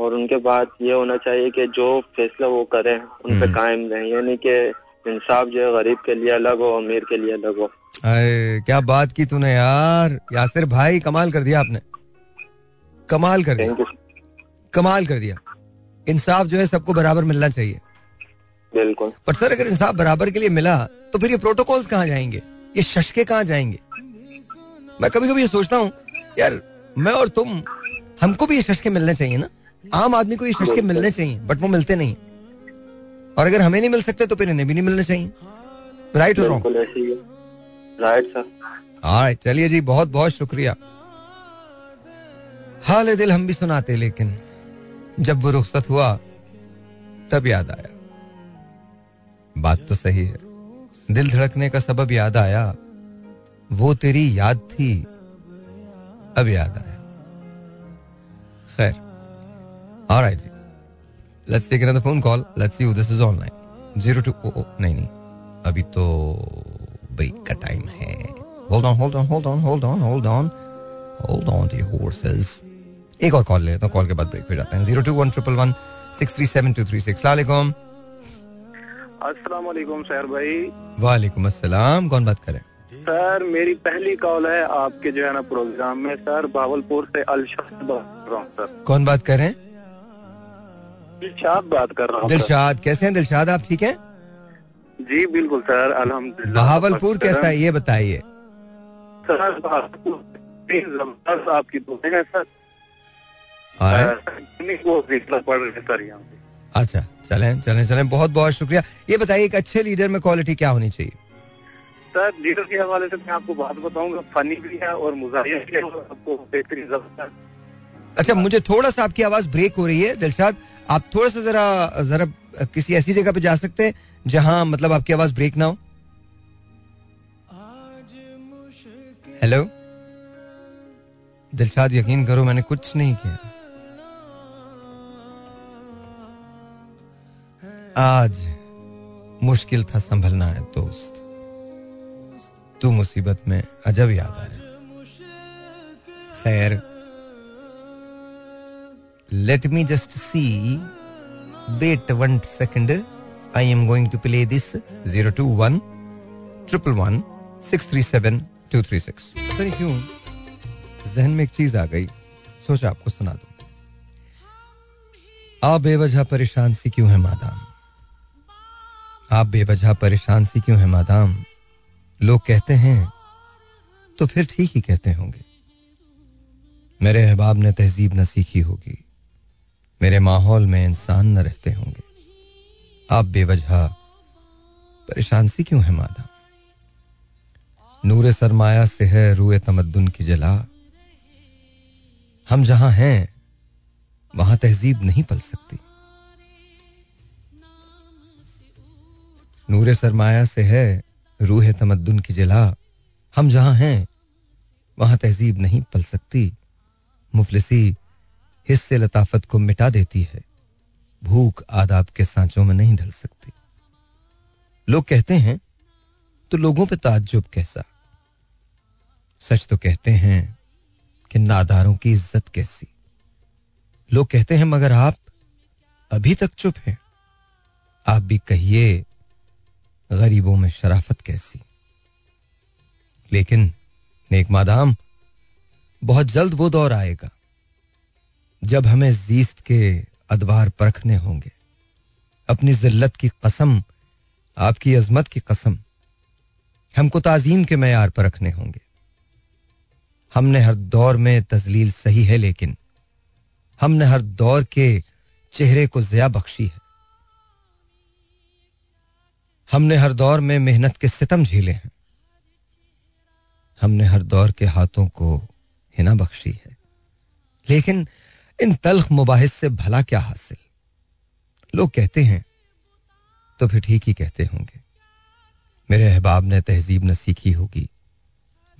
और उनके बाद ये होना चाहिए कि जो फैसला वो करें उन पे कायम रहें, यानी कि इंसाफ जो है गरीब के लिए अलग हो, अमीर के लिए अलग हो। अरे क्या बात की तूने यार, यासिर भाई कमाल कर दिया आपने, कमाल कर दिया, कमाल कर दिया। इंसाफ जो है सबको बराबर मिलना चाहिए। बिल्कुल, पर सर अगर इंसाफ बराबर के लिए मिला तो फिर ये प्रोटोकॉल्स कहाँ जाएंगे, ये शशके कहाँ जाएंगे? मैं कभी कभी ये सोचता हूँ यार, मैं और तुम, हमको भी ये शशके मिलने चाहिए ना, आम आदमी को ये शशके मिलने चाहिए, बट वो मिलते नहीं, और अगर हमें नहीं मिल सकते तो फिर इन्हें भी नहीं मिलने चाहिए। राइट और रॉन्ग? Right sir. हां चलिए जी, बहुत बहुत शुक्रिया। हाल दिल हम भी सुनाते, लेकिन जब वो रुखसत हुआ तब याद आया, बात तो सही है, दिल धड़कने का सबब याद आया, वो तेरी याद थी, अब याद आया। खैर, ऑलराइट जी, let's take another phone call, let's see who this is online. 0200 नहीं, अभी तो ब्रेक का टाइम है। Hold on hold on hold on hold on hold on hold on the horses. एक और कॉल ले लेता हूं, कॉल के बाद ब्रेक पे जाते हैं। 02111637236। वालेकुम अस्सलाम वालेकुम सर भाई। वालेकुम अस्सलाम, कौन बात कर रहे हैं? सर मेरी पहली कॉल है आपके जो है ना प्रोग्राम में सर, भावलपुर से अल्शाद बात कर रहा हूँ सर। कौन बात कर रहे हैं? दिलशाद बात कर रहा हूँ। दिलशाद, कैसे हैं दिलशाद, आप ठीक हैं? जी बिल्कुल सर, अल्हम्दुलिल्लाह। भावलपुर कैसा है ये बताइए सर। भावलपुर आपकी दुकान है सर, पढ़ रहे सर यहाँ पे। अच्छा, चलें चलें चलें, बहुत बहुत शुक्रिया। ये बताइए एक अच्छे लीडर में क्वालिटी क्या होनी चाहिए? सर लीडर के हवाले से मैं आपको बात बताऊंगा, फनी भी है और मुजाहिया भी है, आपको बेहतरीन जबरदस्त। अच्छा, मुझे थोड़ा सा आपकी आवाज़ ब्रेक हो रही है दिलशाद, आप थोड़ा सा जरा किसी ऐसी जगह पे जा सकते हैं जहाँ मतलब आपकी आवाज ब्रेक ना हो। हेलो दिलशाद, यकीन करो मैंने कुछ नहीं किया। आज मुश्किल था संभलना है दोस्त, तू मुसीबत में अजब याद आया। खैर, let me just see, wait 1 second, I am going to play this. 02111637236। Sir क्यों जहन में एक चीज आ गई, सोचा आपको सुना दूं। आप बेवजह परेशान सी क्यों है मादाम, आप बेवजह परेशान सी क्यों है मादाम, लोग कहते हैं तो फिर ठीक ही कहते होंगे। मेरे अहबाब ने तहजीब न सीखी होगी, मेरे माहौल में इंसान न रहते होंगे। आप बेवजह परेशान सी क्यों है मादाम, नूरे सरमाया से है रूए तमद्दुन की जला। हम जहां हैं वहां तहजीब नहीं पल सकती, नूरे सरमाया से है रूहे तमद्दुन की जला। हम जहां हैं वहां तहजीब नहीं पल सकती, मुफलिसी हिस्से लताफत को मिटा देती है, भूख आदाब के सांचों में नहीं ढल सकती। लोग कहते हैं तो लोगों पे ताज्जुब कैसा, सच तो कहते हैं कि नादारों की इज्जत कैसी। लोग कहते हैं मगर आप अभी तक चुप हैं, आप भी कहिए गरीबों में शराफत कैसी। लेकिन नेक मादाम, बहुत जल्द वो दौर आएगा जब हमें जीस्त के अदवार परखने होंगे। अपनी जिल्लत की कसम, आपकी अजमत की कसम, हमको ताजीम के मयार परखने होंगे। हमने हर दौर में तजलील सही है, लेकिन हमने हर दौर के चेहरे को ज़िया बख्शी है। हमने हर दौर में मेहनत के सितम झेले हैं, हमने हर दौर के हाथों को हिना बख्शी है। लेकिन इन तल्ख मुबाहिस से भला क्या हासिल, लोग कहते हैं तो फिर ठीक ही कहते होंगे। मेरे अहबाब ने तहजीब न सीखी होगी,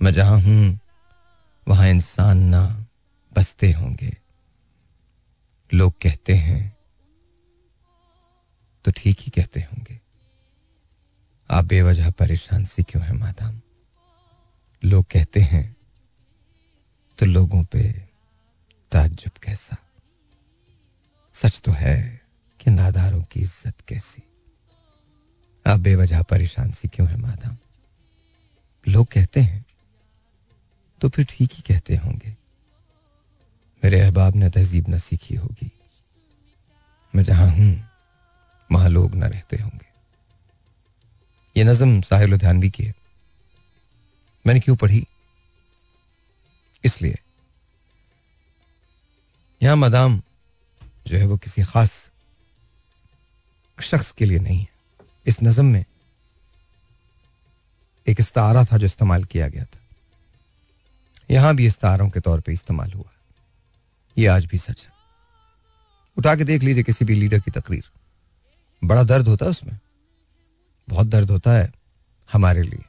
मैं जहां हूं वहां इंसान ना बसते होंगे। लोग कहते हैं तो ठीक ही कहते होंगे। आप बेवजह परेशान सी क्यों है मादाम, लोग कहते हैं तो लोगों पे ताज्जुब कैसा, सच तो है कि नादारों की इज्जत कैसी। आप बेवजह परेशान सी क्यों है मादाम, लोग कहते हैं तो फिर ठीक ही कहते होंगे। मेरे अहबाब ने तहजीब न सीखी होगी, मैं जहां हूं वहां लोग न रहते होंगे। ये नज़्म साहिर लुधियानवी की है। मैंने क्यों पढ़ी, इसलिए यहां मादाम जो है वो किसी खास शख्स के लिए नहीं है। इस नज़्म में एक इस्तारा था जो इस्तेमाल किया गया था, यहां भी इस्तारों के तौर पे इस्तेमाल हुआ, ये आज भी सच है। उठा के देख लीजिए किसी भी लीडर की तकरीर, बड़ा दर्द होता है उसमें, बहुत दर्द होता है हमारे लिए।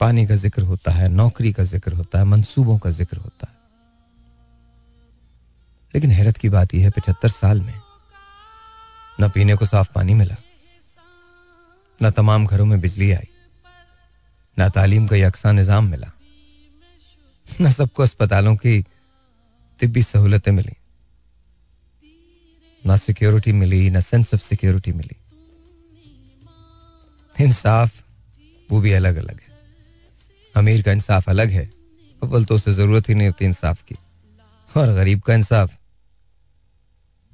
पानी का जिक्र होता है, नौकरी का जिक्र होता है, मंसूबों का जिक्र होता है। लेकिन हैरत की बात यह है 75 साल में न पीने को साफ पानी मिला, न तमाम घरों में बिजली आई, न तालीम का यकसा निज़ाम मिला, न सबको अस्पतालों की तिब्बी सहूलतें मिली, ना सिक्योरिटी मिली, ना सेंस ऑफ सिक्योरिटी मिली। इंसाफ वो भी अलग अलग है। अमीर का इंसाफ अलग है, अव्वल तो उसे जरूरत ही नहीं होती इंसाफ की, और गरीब का इंसाफ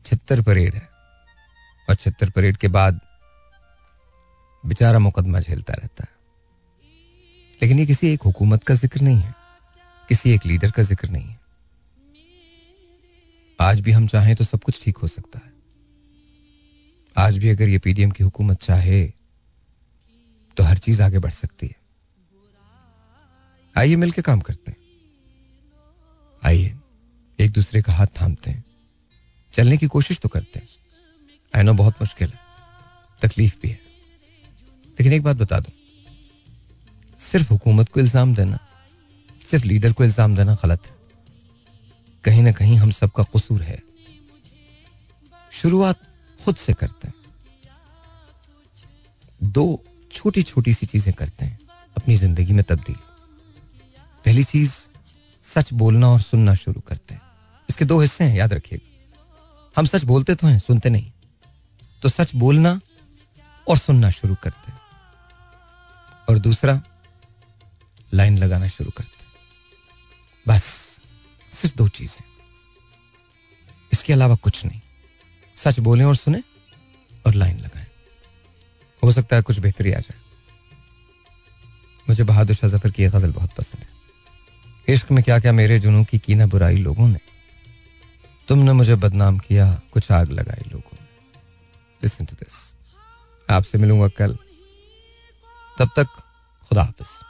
76 परेड है, और 76 परेड के बाद बेचारा मुकदमा झेलता रहता है। लेकिन ये किसी एक हुकूमत का जिक्र नहीं है, किसी एक लीडर का जिक्र नहीं है। आज भी हम चाहें तो सब कुछ ठीक हो सकता है। आज भी अगर ये पीडीएम की हुकूमत चाहे तो हर चीज आगे बढ़ सकती है। आइए मिलकर काम करते हैं, आइए एक दूसरे का हाथ थामते हैं, चलने की कोशिश तो करते हैं। आई नो बहुत मुश्किल है, तकलीफ भी है, लेकिन एक बात बता दूं, सिर्फ हुकूमत को इल्जाम देना, सिर्फ लीडर को इल्जाम देना गलत है। कहीं ना कहीं हम सबका कसूर है। शुरुआत खुद से करते हैं, दो छोटी छोटी सी चीजें करते हैं अपनी जिंदगी में तब्दील। पहली चीज, सच बोलना और सुनना शुरू करते हैं। इसके दो हिस्से हैं, याद रखिएगा। हम सच बोलते तो हैं, सुनते नहीं, तो सच बोलना और सुनना शुरू करते हैं। और दूसरा, लाइन लगाना शुरू करते हैं। बस सिर्फ दो चीजें, इसके अलावा कुछ नहीं। सच बोलें और सुने और लाइन लगाएं, हो सकता है कुछ बेहतरी आ जाए। मुझे बहादुर शाह जफर की यह गजल बहुत पसंद है। इश्क में क्या क्या मेरे जुनूं की कीना बुराई लोगों ने, तुमने मुझे बदनाम किया, कुछ आग लगाई लोगों ने। Listen to this. आपसे मिलूंगा कल, तब तक खुदा हाफिज।